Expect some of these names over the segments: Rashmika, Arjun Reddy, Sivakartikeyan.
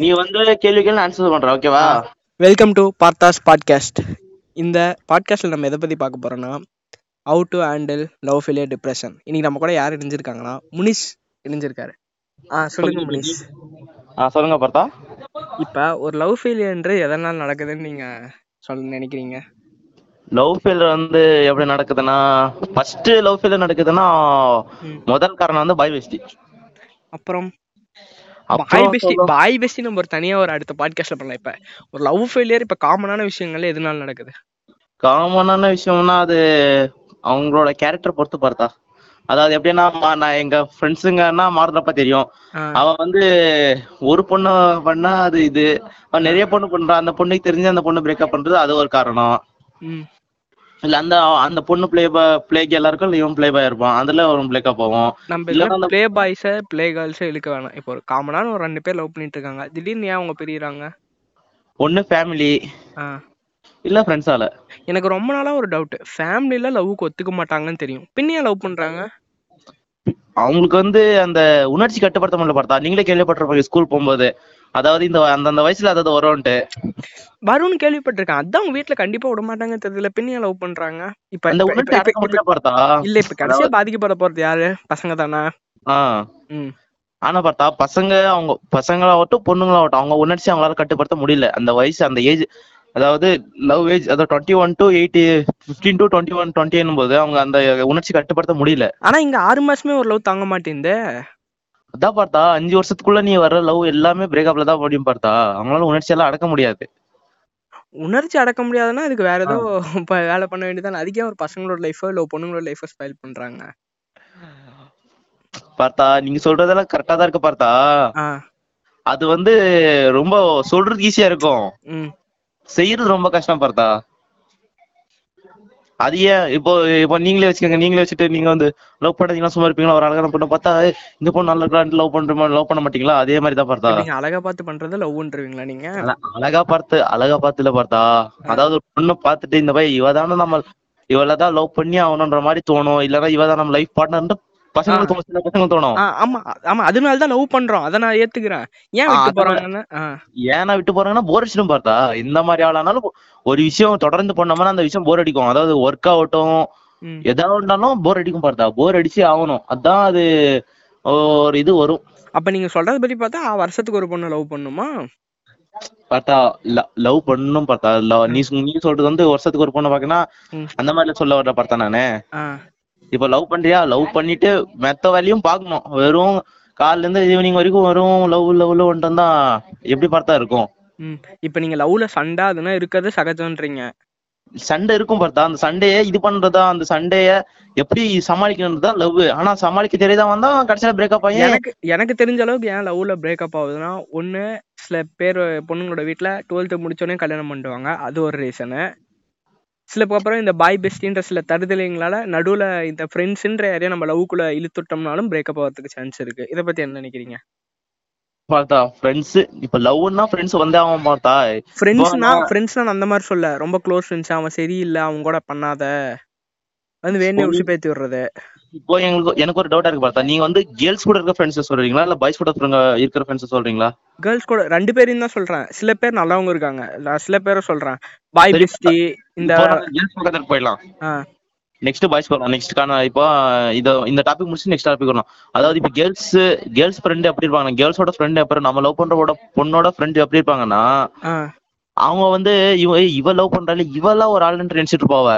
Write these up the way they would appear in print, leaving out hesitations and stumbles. நீ வந்து கேள்விக்கு ஆன்சர் பண்ற, ஓகேவா? Welcome to Partha's podcast. இந்த பாட்காஸ்ட்ல நம்ம எதை பத்தி பார்க்க போறோம்னா, how to handle love failure depression. இன்னைக்கு நம்ம கூட யார் இணைஞ்சிருக்காங்கன்னா, முனிஷ் இணைஞ்சிருக்காரு. சொல்லுங்க முனிஷ். சொல்லுங்க பார்த்தா, இப்ப ஒரு லவ் ஃபெயிலியர் எதனால நடக்குதுன்னு நீங்க சொல்ல நினைக்கிறீங்க? லவ் ஃபெயிலியர் வந்து எப்படி நடக்குதுன்னா, ஃபர்ஸ்ட் லவ் ஃபெயிலியர் நடக்குதுன்னா முதல் காரணம் வந்து பாய் பெஸ்டி. அப்புறம் பாய் பெஸ்டி நம்ம ஒரு தனியா ஒரு அடுத்த பாட்காஸ்ட்ல பண்ணலாம். இப்ப ஒரு லவ் ஃபெயிலியர் இப்ப காமனான விஷயங்கள்ல எதனால நடக்குது? காமனான விஷயம்னா அது அவங்களோட கேரக்டர் பொறுத்து பார்த்தா. அதாவது எப்படின்னா, நான் எங்க ஃப்ரெண்ட்ஸுங்கன்னா மாறுறப்ப தெரியும். அவன் வந்து ஒரு பொண்ணு பண்ணா அது இது, அவன் நிறைய பொண்ணு பண்றான், அந்த பொண்ணுக்கு தெரிஞ்சு அந்த பொண்ணு பிரேக்கப் பண்றது அது ஒரு காரணம். இல்ல அந்த அந்த பொண்ணு பிளேக்கு எல்லாருக்கும் இவன் பிளே பாய் இருப்பான், அதுல ஒரு பிரேக்கப் ஆகும். நம்ம பிளே பாய்ஸ பிளே கேர்ள்ஸ இழுக்க வேணாம். இப்போ ஒரு காமனான ஒரு ரெண்டு பேர் லவ் பண்ணிட்டு இருக்காங்க, திடீர்னு ஏன் அவங்க பிரியறாங்க? ஒண்ணு ஃபேமிலி, இல்ல ஃப்ரெண்ட்ஸால. எனக்கு ரொம்ப நாளா ஒரு டவுட், ஃபேமிலில லவ்வுக்கு ஒத்துக்க மாட்டாங்கன்னு தெரியும், பின்னையா லவ் பண்றாங்க? அவங்களுக்கு வந்து அந்த உணர்ச்சி கட்டுப்படுத்த முடியல. பார்த்தா நீங்களே கேள்விப்பட்டிருப்பாங்க ஸ்கூல் போகும்போது, அதாவது இந்த அந்த வயசுல அதாவது வரும்னு கேள்விப்பட்டிருக்கேன். அதான் அவங்க வீட்டுல கண்டிப்பா விட மாட்டாங்க தெரியல, பின்னையா லவ் பண்றாங்க. இப்ப அந்த உணர்ச்சி பார்த்தா இல்ல, இப்ப கடைசியா பாதிக்கப்பட போறது யாரு? பசங்க தானே. ஆனா பார்த்தா பசங்க, அவங்க பசங்களாகட்டும் பொண்ணுங்களாகட்டும், அவங்க உணர்ச்சி அவங்களால கட்டுப்படுத்த முடியல. அந்த வயசு, அந்த ஏஜ், அதாவது லவ் ஏஜ், அதாவது 21 to 18, 15 to 21, 20 போது அவங்க அந்த உணர்ச்சி கட்டுப்படுத்த முடியல. ஆனா இங்க 6 மாசமே ஒரு லவ் தாங்க மாட்டேங்குது. அதான் பார்த்தா 5 வருஷத்துக்குள்ள நீ வர்ற லவ் எல்லாமே பிரேக்கப்ல தான் முடியும். பார்த்தா அவங்களால உணர்ச்சி எல்லாம் அடக்க முடியாது. உணர்ச்சி அடக்க முடியாதுன்னா அதுக்கு வேற ஏதோ வேலை பண்ண வேண்டியதானே. அதுக்கே ஒரு பசங்களோட லைஃபோ இல்ல பொண்ணுங்களோட லைஃபோ ஸ்பாயில் பண்றாங்க. பார்த்தா நீங்க சொல்றதெல்லாம் கரெக்டா தான் இருக்கு. பார்த்தா அது வந்து ரொம்ப சொல்றதுக்கு ஈஸியா இருக்கும், செய்யறது ரொம்ப கஷ்டம். பார்த்தா அது ஏன், இப்போ நீங்களே வச்சுக்கோங்க, நீங்களே வச்சுட்டு நீங்க வந்து லவ் பண்றீங்கன்னா சும்மா இருப்பீங்களா? ஒரு அழகான பொண்ணு பார்த்தா இந்த பொண்ணு நல்லா இருக்கான்னு லவ் பண்ற, லவ் பண்ண மாட்டீங்களா? அதே மாதிரி தான் பார்த்தா. நீங்க அழகா பார்த்து பண்றது லவ்ன்றீங்களா? நீங்க அழகா பார்த்துல பார்த்தா, அதாவது பொண்ணு பார்த்துட்டு இந்த பைய இவதான நம்ம இவளதான் லவ் பண்ணி ஆகணும்ன்ற மாதிரி தோணும். இல்லன்னா இவதான் நம்ம லைஃப் பார்ட்னர் ஒரு விஷயம் தொடர்ந்து பண்ணோம்னா அந்த விஷயம் போர் அடிக்கும். அதாவது ஒர்க் ஆகட்டும், எதாவது போர் அடிக்கும். பார்த்தா போர் அடிச்சு ஆகணும், அதான் அது ஒரு இது வரும். அப்ப நீங்க சொல்றத பத்தி பார்த்தா வருஷத்துக்கு ஒரு பொண்ணு லவ் பண்ணுமா? பார்த்தா லவ் பண்ணும். பார்த்தா நீ சொல்றது வந்து வருஷத்துக்கு ஒரு பொண்ணு பாக்கனா அந்த மாதிரி சொல்ல வர. பார்த்தா நானு இப்ப லவ் பண்றியா, லவ் பண்ணிட்டு மெத்த வேலையும் பாக்கணும். வெறும் காலைல இருந்து ஈவினிங் வரைக்கும் வரும் லவ் லவ் லவ்ன்றது தான் எப்படி பார்த்தா இருக்கும். இப்ப நீங்க லவ்ல சண்டை அதுனா இருக்கிறது சகஜம்ன்றீங்க. சண்டை இருக்கும் பார்த்தா, அந்த சண்டையை இது பண்றதா, அந்த சண்டைய எப்படி சமாளிக்கணும்ன்றதா லவ். ஆனா சமாளிக்க தெரியாதான் வந்தா கடைசியில பிரேக்கப் ஆகி எனக்கு தெரிஞ்ச அளவுக்கு ஏன் லவ்ல பிரேக்கப் ஆகுதுன்னா, ஒண்ணு சில பேர் பொண்ணுங்களோட வீட்டுல 12th முடிச்சோடனே கல்யாணம் பண்ணுவாங்க, அது ஒரு ரீசனு. சிலப்புக்கு அப்புறம் இந்த பாய் பெஸ்டின்ற சில தருதலைங்களால நடுவுல இந்த ஃப்ரெண்ட்ஸ்ன்ற யாரையும் நம்ம லவ்க்குள்ள இழுத்துட்டோம்னாலும் பிரேக்கப் ஆகிறதுக்கு சான்ஸ் இருக்கு. இதை பத்தி என்ன நினைக்கிறீங்க? பார்த்தா ஃப்ரெண்ட்ஸ், இப்ப லவ்னா ஃப்ரெண்ட்ஸ் வந்து அவன் பார்த்தா ஃப்ரெண்ட்ஸ்னா அந்த மாதிரி சொல்ல, ரொம்ப க்ளோஸ் ஃப்ரெண்ட்ஸ், அவன் சரியில்லை, அவங்க கூட பண்ணாத வந்து வேணும்னே உச்சி பேத்தி விடுறது. இப்போ எனக்கு ஒரு டவுட்டா இருக்கு. பார்த்தா நீங்க வந்து கேர்ள்ஸ் கூட இருக்க ஃப்ரெண்ட்ஸ் சொல்றீங்களா இல்ல பாய்ஸ் கூட இருக்கிற ஃப்ரெண்ட்ஸ் சொல்றீங்களா? கேர்ள்ஸ் கூட ரெண்டு பேரும் தான் சொல்றேன். சில பேர் நல்லவங்க இருக்காங்க, சில பேரை சொல்றேன். பாய் பெஸ்டி இந்த கேர்ள்ஸ் கூட போயிடலாம். நெக்ஸ்ட் பாய்ஸ் போகலாம். நெக்ஸ்ட் காரணம் இப்போ இந்த டாபிக் முடிச்சு நெக்ஸ்ட் டாபிக் வரணும். அதாவது இப்போ கேர்ள்ஸ் ஃப்ரெண்ட் எப்படி இருப்பாங்க, கேர்ள்ஸோட ஃப்ரெண்ட் அப்புறம் நம்ம லவ் பண்றவோட பொண்ணோட ஃப்ரெண்ட் எப்படி இருப்பாங்கன்னா, அவங்க வந்து இவ லவ் பண்றாள், இவெல்லாம் ஒரு ஆள் நினைச்சிட்டு இருப்பாவ.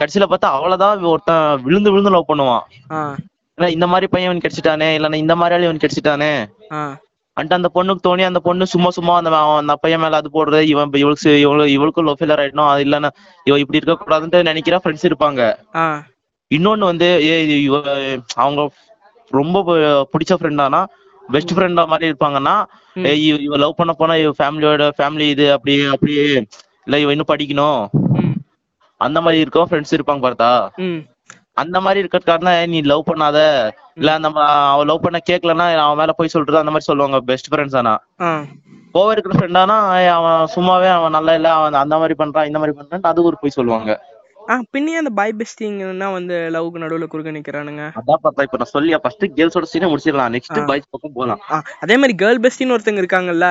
கடைசியில பார்த்தா அவ்வளவுதான் ஒருத்தன் விழுந்து விழுந்து லவ் பண்ணுவான். இந்த மாதிரி பையன் கிடைச்சிட்டானே, இல்லன்னா இந்த மாதிரி ஆள் இவன் கிடைச்சிட்டானே அண்ட் அந்த பொண்ணுக்கு தோணி அந்த பொண்ணு சும்மா சும்மா அந்த பையன் மேல அது போடுறது, இவன் இவளுக்கும் லவ் ஃபெயிலியர் ஆயிடணும், அது இல்லன்னா இவ இப்படி இருக்க கூடாதுன்னு நினைக்கிற ஃப்ரெண்ட்ஸ் இருப்பாங்க. இன்னொன்னு வந்து அவங்க ரொம்ப பிடிச்ச ஃப்ரெண்டானா பெஸ்ட் ஃப்ரெண்டா மாதிரி இருப்பாங்கன்னா, இவ லவ் பண்ண போனா இவ ஃபேமிலி இது அப்படி அப்படி இல்ல இவ இன்னும் படிக்கணும் அந்த மாதிரி இருக்கோம் ஃப்ரெண்ட்ஸ் இருப்பாங்க. பார்த்தா அந்த மாதிரி இருக்கிறதுக்காக நீ லவ் பண்ணாத, இல்ல நம்ம அவ லவ் பண்ண கேட்கலன்னா அவன் மேல போய் சொல்றது அந்த மாதிரி சொல்லுவாங்க பெஸ்ட் ஃப்ரெண்ட்ஸ். ஆனா போவ இருக்கிற ஃப்ரெண்டானா அவன் சும்மாவே அவன் நல்லா இல்ல, அவன் அந்த மாதிரி பண்றான் இந்த மாதிரி பண்றான் அது ஒரு போய் சொல்லுவாங்க. பின்னே அந்த பாய் பெஸ்டிங்னா வந்து லவ்க்கு நடுவுல குறுக்க நிக்கிறானுங்க. அதான் பார்த்தா இப்ப நான் சொல்லியா ஃபர்ஸ்ட் கேர்ள்ஸோட சீனை முடிச்சிரலாம், நெக்ஸ்ட் பாய்ஸ் பக்கம் போலாம். அதே மாதிரி கேர்ள் பெஸ்டின்னு ஒருத்தங்க இருக்காங்கல்ல,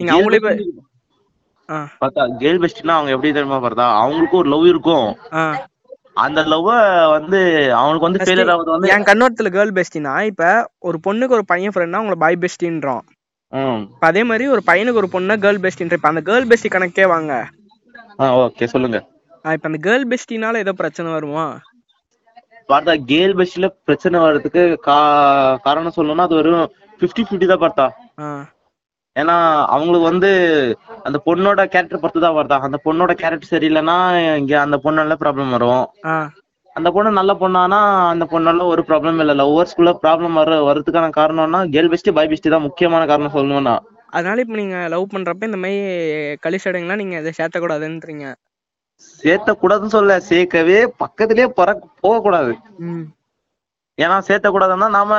நீங்க அவங்களே பார்த்தா கேர்ள் பெஸ்டினா அவங்க எப்படி தெரியுமா பார்த்தா அவங்களுக்கு ஒரு லவ் இருக்கும், அந்த லவ் வந்து அவனுக்கு வந்து ஃபெயிலியர் ஆவது. வந்து என் கண்ணோட்டத்துல கேர்ள் பெஸ்டினா இப்ப ஒரு பொண்ணுக்கு ஒரு பையன் ஃப்ரெண்ட்னா அவங்கள பாய் பெஸ்டின்றான், அதே மாதிரி ஒரு பையனுக்கு ஒரு பொண்ணா கேர்ள் பெஸ்டின்ற. இப்ப அந்த கேர்ள் பெஸ்டி கணக்கே வாங்க. ஓகே சொல்லுங்க. இப்ப அந்த கேர்ள் பெஸ்டினால ஏதோ பிரச்சனை வருமா? பார்த்தா கேர்ள் பெஸ்டில பிரச்சனை வர்றதுக்கு காரணம் சொல்லணும்னா அது வெறும் 50-50 தான் பார்த்தா. ஏன்னா அவங்களுக்கு வந்து அந்த பொண்ணோட கேரக்டர் பொறுத்து தான் வருதா, அந்த பொண்ணோட கேரக்டர் சரியில்லைன்னா இங்க அந்த பொண்ணால ப்ராப்ளம் வரும், அந்த பொண்ணு நல்ல பொண்ணானா அந்த பொண்ணால ஒரு ப்ராப்ளம் இல்லை. லவ்வர்ஸ்குள்ள ப்ராப்ளம் வர்றதுக்கான காரணம்னா கேர்ள் பெஸ்ட் பாய் பெஸ்ட் தான் முக்கியமான காரணம் சொல்லணும்னா. அதனால இப்ப நீங்க லவ் பண்றப்ப இந்த மாதிரி கலிசடைங்களா நீங்க இதை சேர்த்தக்கூடாதுன்றீங்க? சேர்த்தக்கூடாதுன்னு சொல்ல, சேர்க்கவே பக்கத்திலேயே போக கூடாது. ஏன்னா சேர்த்தக்கூடாதுன்னா நாம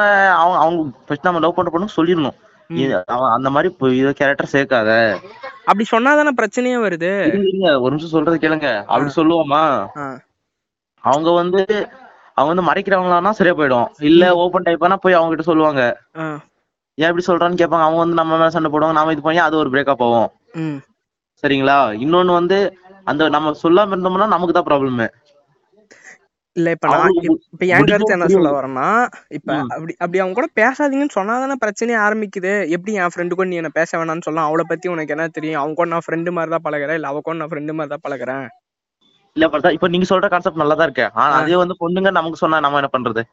அவங்க நம்ம லவ் பண்ற பொண்ணு சொல்லிடணும் அந்த மாதிரி கேரக்டர் சேர்க்காத. அப்படி சொன்னாதான பிரச்சனையே வருது. ஒரு நிமிஷம் சொல்றது கேளுங்க. அப்படி சொல்லுவோமா அவங்க வந்து மறைக்கிறவங்களான்னா சரியா போயிடும், இல்ல ஓபன் டைப்பானா போய் அவங்க கிட்ட சொல்லுவாங்க, ஏன் எப்படி சொல்றான்னு கேட்பாங்க. அவங்க வந்து நம்ம மேல சண்டை போடுவாங்க, நாம இது பண்ணி அது ஒரு பிரேக்கப் ஆகும். சரிங்களா? இன்னொன்னு வந்து அந்த நம்ம சொல்லாம இருந்தோம்னா நமக்கு தான் ப்ராப்ளம். இல்ல இப்ப என் கருத்து என்ன சொல்ல வரேன்னா, இப்ப அப்படி அவங்க கூட பேசாதீங்கன்னு சொன்னாதானே பிரச்சனையே ஆரம்பிக்குது. எப்படி என் ஃப்ரெண்டு கூட நீ என்ன பேச வேணாம்னு சொல்லலாம், அவளை பத்தி உனக்கு என்ன தெரியும், அவங்க கூட நான் ஃப்ரெண்டு மாதிரி தான் பழகிறேன், இல்ல அவ கூட நான் ஃப்ரெண்டு மாதிரி தான் பழகிறேன். இல்ல பார்த்தா இப்ப நீங்க சொல்ற கான்செப்ட் நல்லா தான் இருக்கு, ஆனா அதே வந்து பொண்ணுங்க நமக்கு சொன்னா நம்ம என்ன பண்றது?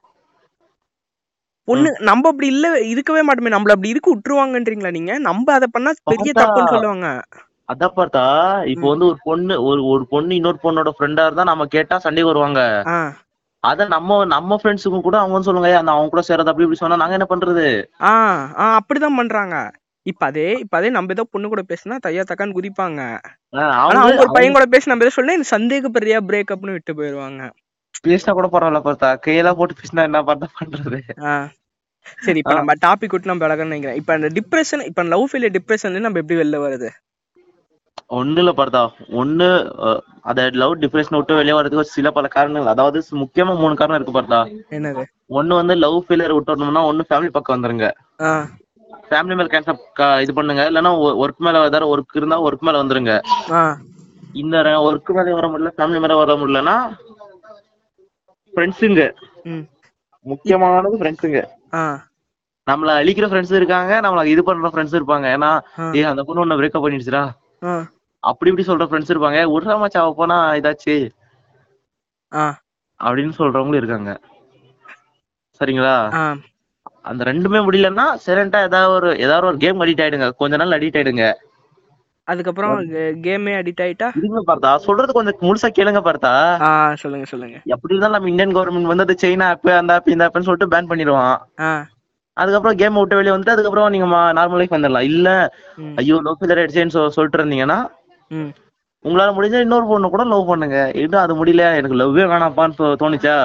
பொண்ணு நம்ம அப்படி இல்ல இருக்கவே மாட்டோமே, நம்மள அப்படி இருக்கு விட்டுருவாங்கன்றீங்களா நீங்க? நம்ம அதை பண்ணா பெரிய தப்புன்னு சொல்லுவாங்க. அதான் பார்த்தா இப்ப வந்து ஒரு பொண்ணு ஒரு பொண்ணு இன்னொரு பொண்ணோட ஃப்ரெண்டா இருந்தா நம்ம கேட்டா சண்டைக்கு வருவாங்க. அத நம்ம ஃப்ரெண்ட்ஸுக்கும் கூட அவங்க சொல்லுங்க அந்த அவங்க கூட சேரது அப்படி இப்படி சொன்னா நாங்க என்ன பண்றது? அப்படிதான் பண்றாங்க. இப்ப அதே நம்ம ஏதோ பொண்ணு கூட பேசினா தையா தக்கான்னு குதிப்பாங்க, ஆனா அவங்க ஒரு பையன் கூட பேசி நம்ம ஏதோ சொல்ல சந்தேகப்படுறியா பிரேக்கப்னு விட்டு போயிருவாங்க. பேசினா கூட பரவாயில்ல, பார்த்தா கையெல்லாம் போட்டு பேசினா என்ன பார்த்தா பண்றது? சரி இப்ப நம்ம டாபிக் விட்டு நம்ம விலகணும்னு நினைக்கிறேன். இப்ப அந்த டிப்ரெஷன், இப்ப லவ் ஃபெயிலியர் டிப்ரெஷன்ல நம்ம எப்படி வெளில வருது? ஒண்ணுல பார்த்தா அத லவ் டிப்ரெஷன் விட்டு வெளியே வரதுக்கு ஒரு சில பல காரணங்கள், அதாவது முக்கியமா 3 காரணம் இருக்கு பார்த்தா. என்னது? ஒண்ணு வந்து லவ் ஃபெயிலியர் விட்டுறணும்னா ஒண்ணு ஃபேமிலி பக்கம் வந்துருங்க, ஃபேமிலி மேல கான்செப்ட் இது பண்ணுங்க, இல்லைன்னா ஒர்க் மேல ஏதாவது ஒர்க் இருந்தா ஒர்க் மேல வந்துருங்க. இந்த ஒர்க் மேல வர முடியல, ஃபேமிலி மேல வர முடியலன்னா ஃப்ரெண்ட்ஸுங்க, முக்கியமானது ஃப்ரெண்ட்ஸுங்க. நம்மள அழிக்கிற ஃப்ரெண்ட்ஸ் இருக்காங்க, நம்மள இது பண்ற ஃப்ரெண்ட்ஸ் இருப்பாங்க. ஏன்னா அந்த பொண்ணு ஒண்ணு பிரேக்கப் பண்ணிடுச்சுடா அப்படி இப்படி சொல்ற ஃப்ரெண்ட்ஸ் இருப்பாங்க, உடனே அவ போனா இதாச்சு அப்படின்னு சொல்றவங்களும் இருக்காங்க. சரிங்களா? அந்த ரெண்டுமே முடியலன்னா சைலண்டா ஏதாவது ஒரு கேம் அடிக்ட் ஆயிடுங்க, கொஞ்ச நாள் அடிக்ட் ஆயிடுங்க, அதுக்கப்புறம் கேமே அடிக்ட் ஆயிட்டா இதுங்க. பார்த்தா சொல்றது கொஞ்சம் முழுசா கேளுங்க. பார்த்தா சொல்லுங்க எப்படி இருந்தாலும் நம்ம இந்தியன் கவர்மெண்ட் வந்து அது சைனா ஆப் அந்த ஆப் இந்த ஆப்னு சொல்லிட்டு பேன் பண்ணிடுவான். அதுக்கப்புறம் கேம் விட்டு வெளியே வந்துட்டு அதுக்கப்புறம் நீங்க நார்மல் லைஃப் வந்துடலாம். இல்ல ஐயோ லவ் ஃபெயிலியர் ஆயிடுச்சேன்னு சொல்லிட்டு இருந்தீங்கன்னா உங்களால முடிஞ்சா இன்னொரு பொண்ணு கூட லவ் பண்ணுங்க. இன்னும் அது முடியல, எனக்கு லவ்வே வேணாப்பான்னு தோணுச்சா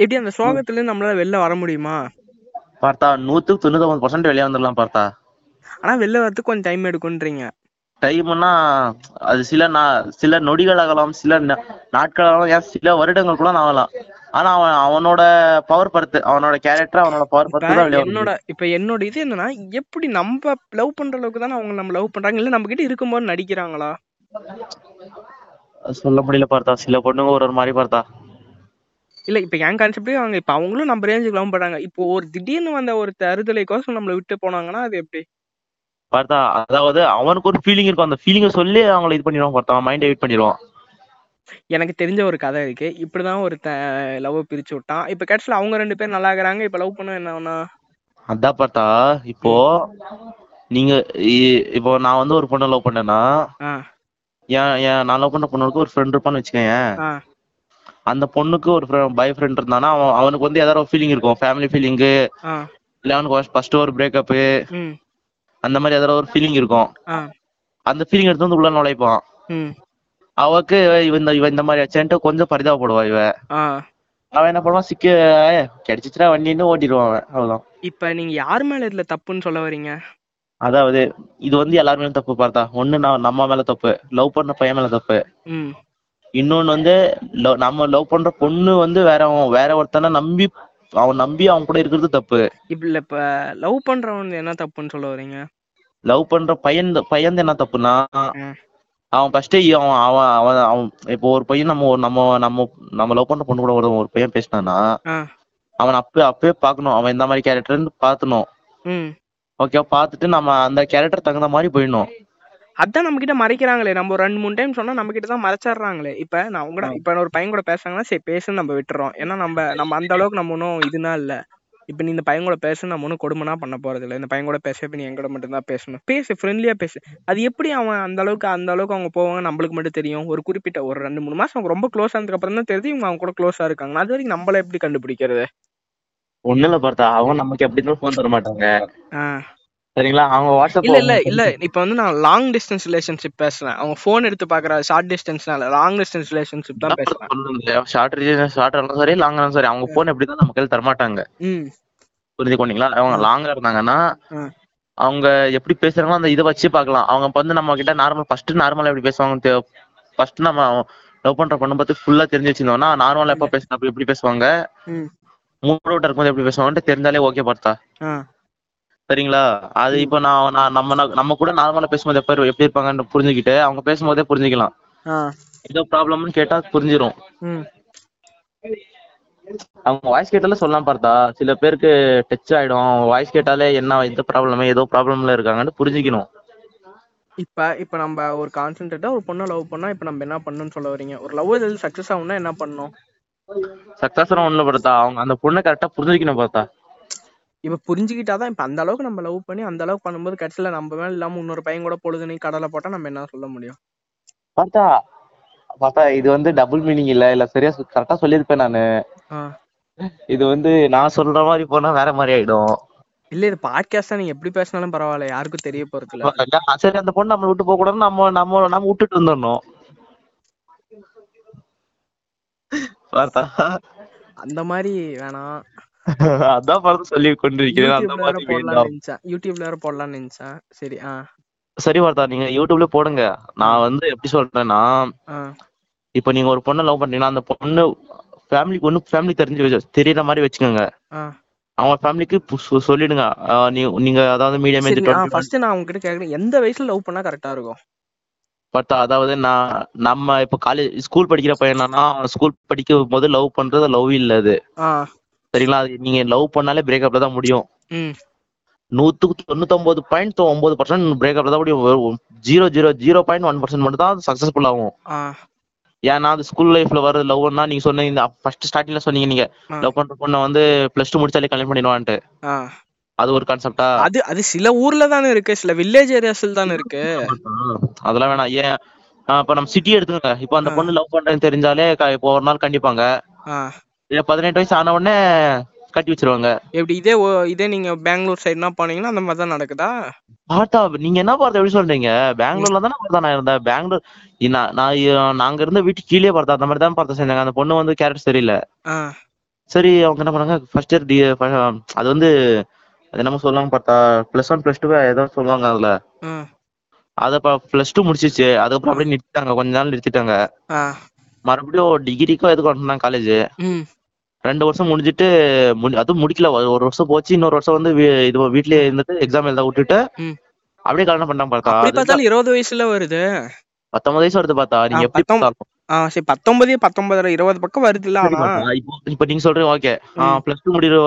எப்படி அந்த சோகத்துல நம்மளால வெளில வர முடியுமா? பார்த்தா 99% வெளியே வந்துடலாம் பார்த்தா. ஆனா வெளில வரதுக்கு கொஞ்சம் டைம் எடுக்கும்ன்றீங்க. டைம்னா அது சில நொடிகள் ஆகலாம், சில நாட்கள் ஆகலாம், ஏன் சில வருடங்கள் கூட ஆகலாம். ஆனா அவனோட பவர் பர்த்து, அவனோட கேரக்டர், அவனோட பவர் பர்த்து தான். இப்ப என்னோட இது என்னன்னா, எப்படி நம்ம லவ் பண்ற அளவுக்கு தானே அவங்க நம்ம லவ் பண்றாங்க, இல்ல நம்ம கிட்ட இருக்கும்போது நடிக்கிறாங்களா சொல்ல முடியல பார்த்தா. சில பொண்ணுங்க ஒரு மாதிரி பார்த்தா இல்ல இப்ப என் கான்செப்டே அவங்க இப்ப அவங்களும் நம்ம ரேஞ்சுக்கு லவ் பண்றாங்க. இப்போ ஒரு திடீர்னு வந்த ஒரு தருதலைக்கோசம் நம்மள விட்டு போனாங்கன்னா அது எப்படி பார்த்தா? அதாவது அவனுக்கு ஒரு ஃபீலிங் இருக்கும், அந்த ஃபீலிங்கை சொல்லி அவங்களை இது பண்ணிடுவான் பார்த்தா, மைண்டை வெயிட் பண்ணிடுவான். எனக்கு தெரிஞ்ச ஒரு கதை இருக்கு, இப்படிதான் ஒரு லவ் பிரிச்சு விட்டான். இப்ப கேட்சல அவங்க 2 பேர் நல்லா இருக்கிறாங்க, இப்ப லவ் பண்ண என்ன? அதான் பார்த்தா இப்போ நீங்க இப்போ நான் வந்து ஒரு பொண்ணை லவ் பண்ணேன்னா, நான் லவ் பண்ண பொண்ணுக்கு ஒரு ஃப்ரெண்ட் இருப்பான்னு வச்சுக்கேன். அந்த பொண்ணுக்கு ஒரு பாய் ஃப்ரெண்ட் இருந்தானா அவனுக்கு வந்து ஏதாவது ஒரு ஃபீலிங் இருக்கும், ஃபேமிலி ஃபீலிங்கு, இல்லை அவனுக்கு ஃபர்ஸ்ட் ஒரு பிரேக்கப்பு, அந்த மாதிரி ஏதாவது ஒரு ஃபீலிங் இருக்கும். அந்த ஃபீலிங் எடுத்து வந்து உள்ள நுழைப்பான். அவக்கு இவன் இந்த மாதிரி ஆச்சுட்டு கொஞ்சம் பரிதாபப்படுவா. அவன் என்ன பண்ணுவான், சிக்க கிடைச்சிச்சுனா வண்டின்னு ஓட்டிடுவான். அவ்வளவுதான். இப்ப நீங்க யார் மேல இதுல தப்புன்னு சொல்ல வரீங்க? அதாவது இது வந்து எல்லாருமே தப்பு பார்த்தா. ஒண்ணு நம்ம மேல தப்பு, லவ் பண்ண பையன் மேல தப்பு, இன்னொன்னு வந்து நம்ம லவ் பண்ற பொண்ணு வந்து வேற ஒருத்தனை நம்பி அவன் கூட இருக்கிறது தப்பு. இப்ப இப்ப லவ் பண்றவன் என்ன தப்புன்னு சொல்ல வரீங்க? லவ் பண்ற பையன் என்ன தப்புன்னா, அவன் ஃபர்ஸ்ட் அவன் இப்போ ஒரு பையன் நம்ம லவ் பண்ற பொண்ணு கூட ஒரு பையன் பேசினானா அவன் அப்பவே பாக்கணும், அவன் இந்த மாதிரி கேரக்டர்னு பாத்தணும். ஓகே, பாத்துட்டு நம்ம அந்த கேரக்டர் தகுந்த மாதிரி போயிடணும். அதான் நம்ம கிட்ட மறைக்கிறாங்களே, நம்ம ரெண்டு மூணு டைம் சொன்னா நம்ம கிட்டதான் மறைச்சிடுறாங்களே. இப்ப நான் உங்க இப்ப ஒரு பையன் கூட பேசுறாங்கன்னா சரி பேசுன்னு நம்ம விட்டுறோம், ஏன்னா நம்ம அந்த அளவுக்கு நம்ம ஒன்றும் இதுனா இல்ல. இப்ப நீ இந்த பையன் கூட பேசு, நம்ம ஒன்றும் கொடுமனா பண்ண போறது இல்லை. இந்த பையன் கூட பேச நீ என் கூட மட்டும்தான் பேசணும், பேசு ஃப்ரெண்ட்லியா பேசு. அது எப்படி அவன் அந்த அளவுக்கு அவங்க போவாங்க நம்மளுக்கு மட்டும் தெரியும். ஒரு குறிப்பிட்ட ஒரு ரெண்டு மூணு மாசம் அவங்க ரொம்ப க்ளோஸ் ஆனதுக்கு அப்புறம் தான் தெரியுது இவங்க அவங்க கூட க்ளோஸா இருக்காங்க. அது வரைக்கும் நம்மள எப்படி கண்டுபிடிக்கிறது? ஒண்ணு இல்ல பார்த்தா, அவன் நமக்கு எப்படிதான் போன் தர மாட்டாங்க. சரிங்களா, அவங்க வாட்ஸ்அப் இல்ல இப்ப நான் லாங் டிஸ்டன்ஸ் ரிலேஷன்ஷிப் பேசுறேன், அவங்க போன் எடுத்து பாக்குற ஷார்ட் டிஸ்டன்ஸ்னால லாங் டிஸ்டன்ஸ் ரிலேஷன்ஷிப் தான் பேசுறாங்க. ஷார்ட் சரி லாங்கா சரி, அவங்க போன் எப்படிதான் நம்ம கையில தரமாட்டாங்க. புரிஞ்சுக்கோங்களா, அவங்க லாங்கா இருந்தாங்கன்னா அவங்க எப்படி பேசுறாங்களோ அந்த இதை வச்சு பாக்கலாம். அவங்க நம்ம கிட்ட நார்மலா எப்படி பேசுவாங்க, ஃபர்ஸ்ட் நம்ம லவ் பண்ற பொண்ணை பார்த்து ஃபுல்லா தெரிஞ்சு வச்சிருந்தோம்னா நார்மலா எப்ப பேசுறாங்க எப்படி பேசுவாங்க, மூட் அவுட் இருக்கும்போது எப்படி பேசுவாங்க தெரிஞ்சாலே ஓகே பார்த்தா. சரிங்களா, அது இப்ப நம்ம கூட நார்மலா பேசும்போது எப்படி இருப்பாங்கன்னு புரிஞ்சுக்கிட்டு அவங்க பேசும்போதே புரிஞ்சுக்கலாம் ஏதோ ப்ராப்ளம்னு கேட்டா புரிஞ்சிடும். அவங்க வாய்ஸ் கேட்டால சொல்லலாம் பார்த்தா, சில பேருக்கு டச் ஆயிடும். அவங்க வாய்ஸ் கேட்டாலே என்ன எந்த ப்ராப்ளமே ஏதோ ப்ராப்ளம்ல இருக்காங்கன்னு புரிஞ்சுக்கணும். இப்ப நம்ம ஒரு கான்சென்ட்ரேட்டா ஒரு பொண்ணை லவ் பண்ணா இப்ப நம்ம என்ன பண்ணணும்னு சொல்ல வரீங்க? ஒரு லவ் ஏதாவது சக்சஸ் ஆகும்னா என்ன பண்ணணும்? சக்சஸ் ஆகும்னு பார்த்தா அவங்க அந்த பொண்ணை கரெக்டா புரிஞ்சுக்கணும் பார்த்தா. இப்ப புரிஞ்சுக்கிட்டாதான் இப்ப அந்த அளவுக்கு நம்ம லவ் பண்ணி அந்த அளவுக்கு பண்ணும்போது கடைசியில நம்ம மேல இல்லாம இன்னொரு பையன் கூட பொழுதுனி கடலை போட்டா நம்ம என்ன சொல்ல முடியும்? பார்த்தா இது டபுள் மீனிங் இல்ல சரியா கரெக்டா சொல்லியிருப்பேன் நானு. இது நான் சொல்ற மாதிரி போனா வேற மாதிரி ஆயிடும். இல்ல இது பாட்காஸ்டா, நீங்க எப்படி பேசினாலும் பரவாயில்ல, யாருக்கும் தெரிய போறது இல்ல. சரி, அந்த பொண்ணு நம்ம விட்டு போக கூடாது, நம்ம விட்டுட்டு இருந்தோம். பார்த்தா அந்த மாதிரி வேணாம், அதான் பார்த்து சொல்லி கொண்டிருக்கிறேன். அந்த மாதிரி யூடியூப்ல வேற போடலாம்னு நினைச்சேன். சரி சரி பார்த்தா, நீங்க யூடியூப்ல போடுங்க. நான் எப்படி சொல்றேன்னா, இப்ப நீங்க ஒரு பொண்ணை லவ் பண்றீங்கன்னா அந்த பொண்ணு ஃபேமிலிக்கு ஃபேமிலி தெரிஞ்சு தெரியற மாதிரி வச்சுக்கோங்க. அவங்க ஃபேமிலிக்கு சொல்லிடுங்க. நீங்க அதாவது மீடியம் ஏஜ். ஃபர்ஸ்ட் நான் உங்ககிட்ட கேக்குறேன், எந்த வயசுல லவ் பண்ணா கரெக்டா இருக்கும் பார்த்தா? அதாவது நம்ம இப்ப காலேஜ் ஸ்கூல் படிக்கிற பையனா, ஸ்கூல் படிக்கும் போது லவ் பண்றது லவ் இல்ல அது. சரிங்களா, அது நீங்க லவ் பண்ணாலே பிரேக்கப்ல தான் முடியும். 99.9% பிரேக்கப்ல தான் முடியும். 0.1% மட்டும் தான் சக்சஸ்ஃபுல் ஆகும். ஏன்னா அது ஸ்கூல் லைஃப்ல வர லவ்னா, நீங்க சொன்னீங்க ஃபர்ஸ்ட் ஸ்டார்டிங்ல சொன்னீங்க நீங்க லவ் பண்ற பொண்ணை பிளஸ் 2 முடிச்சாலே கல்யாணம் பண்ணிடுவான்ட்டு. அது ஒரு கான்செப்டா? அது சில ஊர்ல தானே இருக்கு, சில வில்லேஜ் ஏரியாஸ்ல தானே இருக்கு. அதெல்லாம் வேணாம். ஏன் இப்ப நம்ம சிட்டி எடுத்துக்கோங்க. இப்ப அந்த பொண்ணு லவ் பண்றேன்னு தெரிஞ்சாலே இப்போ ஒரு நாள் கண்டிப்பாங்க. 18 வயசு ஆன உடனே கட்டி வச்சிருவாங்க. எப்படி இதே நீங்க பெங்களூர் சைடுனா போனீங்கன்னா அந்த மாதிரி தான் நடக்குதா பார்த்தா? நீங்க என்ன பார்த்தா எப்படி சொல்றீங்க? பெங்களூர்ல தானே பார்த்தா நான் இருந்தேன். பெங்களூர் நாங்க இருந்த வீட்டுக்கு கீழே பார்த்தா அந்த மாதிரி தான் பார்த்தா செஞ்சாங்க. அந்த பொண்ணு கேரக்டர் சரியில்லை. சரி, அவங்க என்ன பண்ணாங்க, ஃபர்ஸ்ட் இயர் அது அது நம்ம சொல்லுவாங்க பார்த்தா +1 +2 ஏதோ சொல்லுவாங்க. அதுல அதை +2 முடிச்சிச்சு. அதுக்கப்புறம் அப்படியே நிறுத்திட்டாங்க, கொஞ்ச நாள் நிறுத்திட்டாங்க. மறுபடியும் டிகிரிக்கோ எதுக்கு வந்துட்டாங்க காலேஜ். 2 வருஷம் முடிஞ்சிட்டு அதுவும் முடிக்கல, 1 வருஷம் போச்சு. இன்னொரு வருஷம் இது வீட்லயே இருந்துட்டு எக்ஸாம் எழுத விட்டுட்டு அப்படியே கல்யாணம் பண்ணாம பார்த்தா 20 வயசுல வருது, 19 வயசு வருது பார்த்தா. நீங்க எப்படி சரி 19, 20 பக்கம் வருது இல்ல? இப்ப நீங்க சொல்றீங்க ஓகே, +2 முடிவு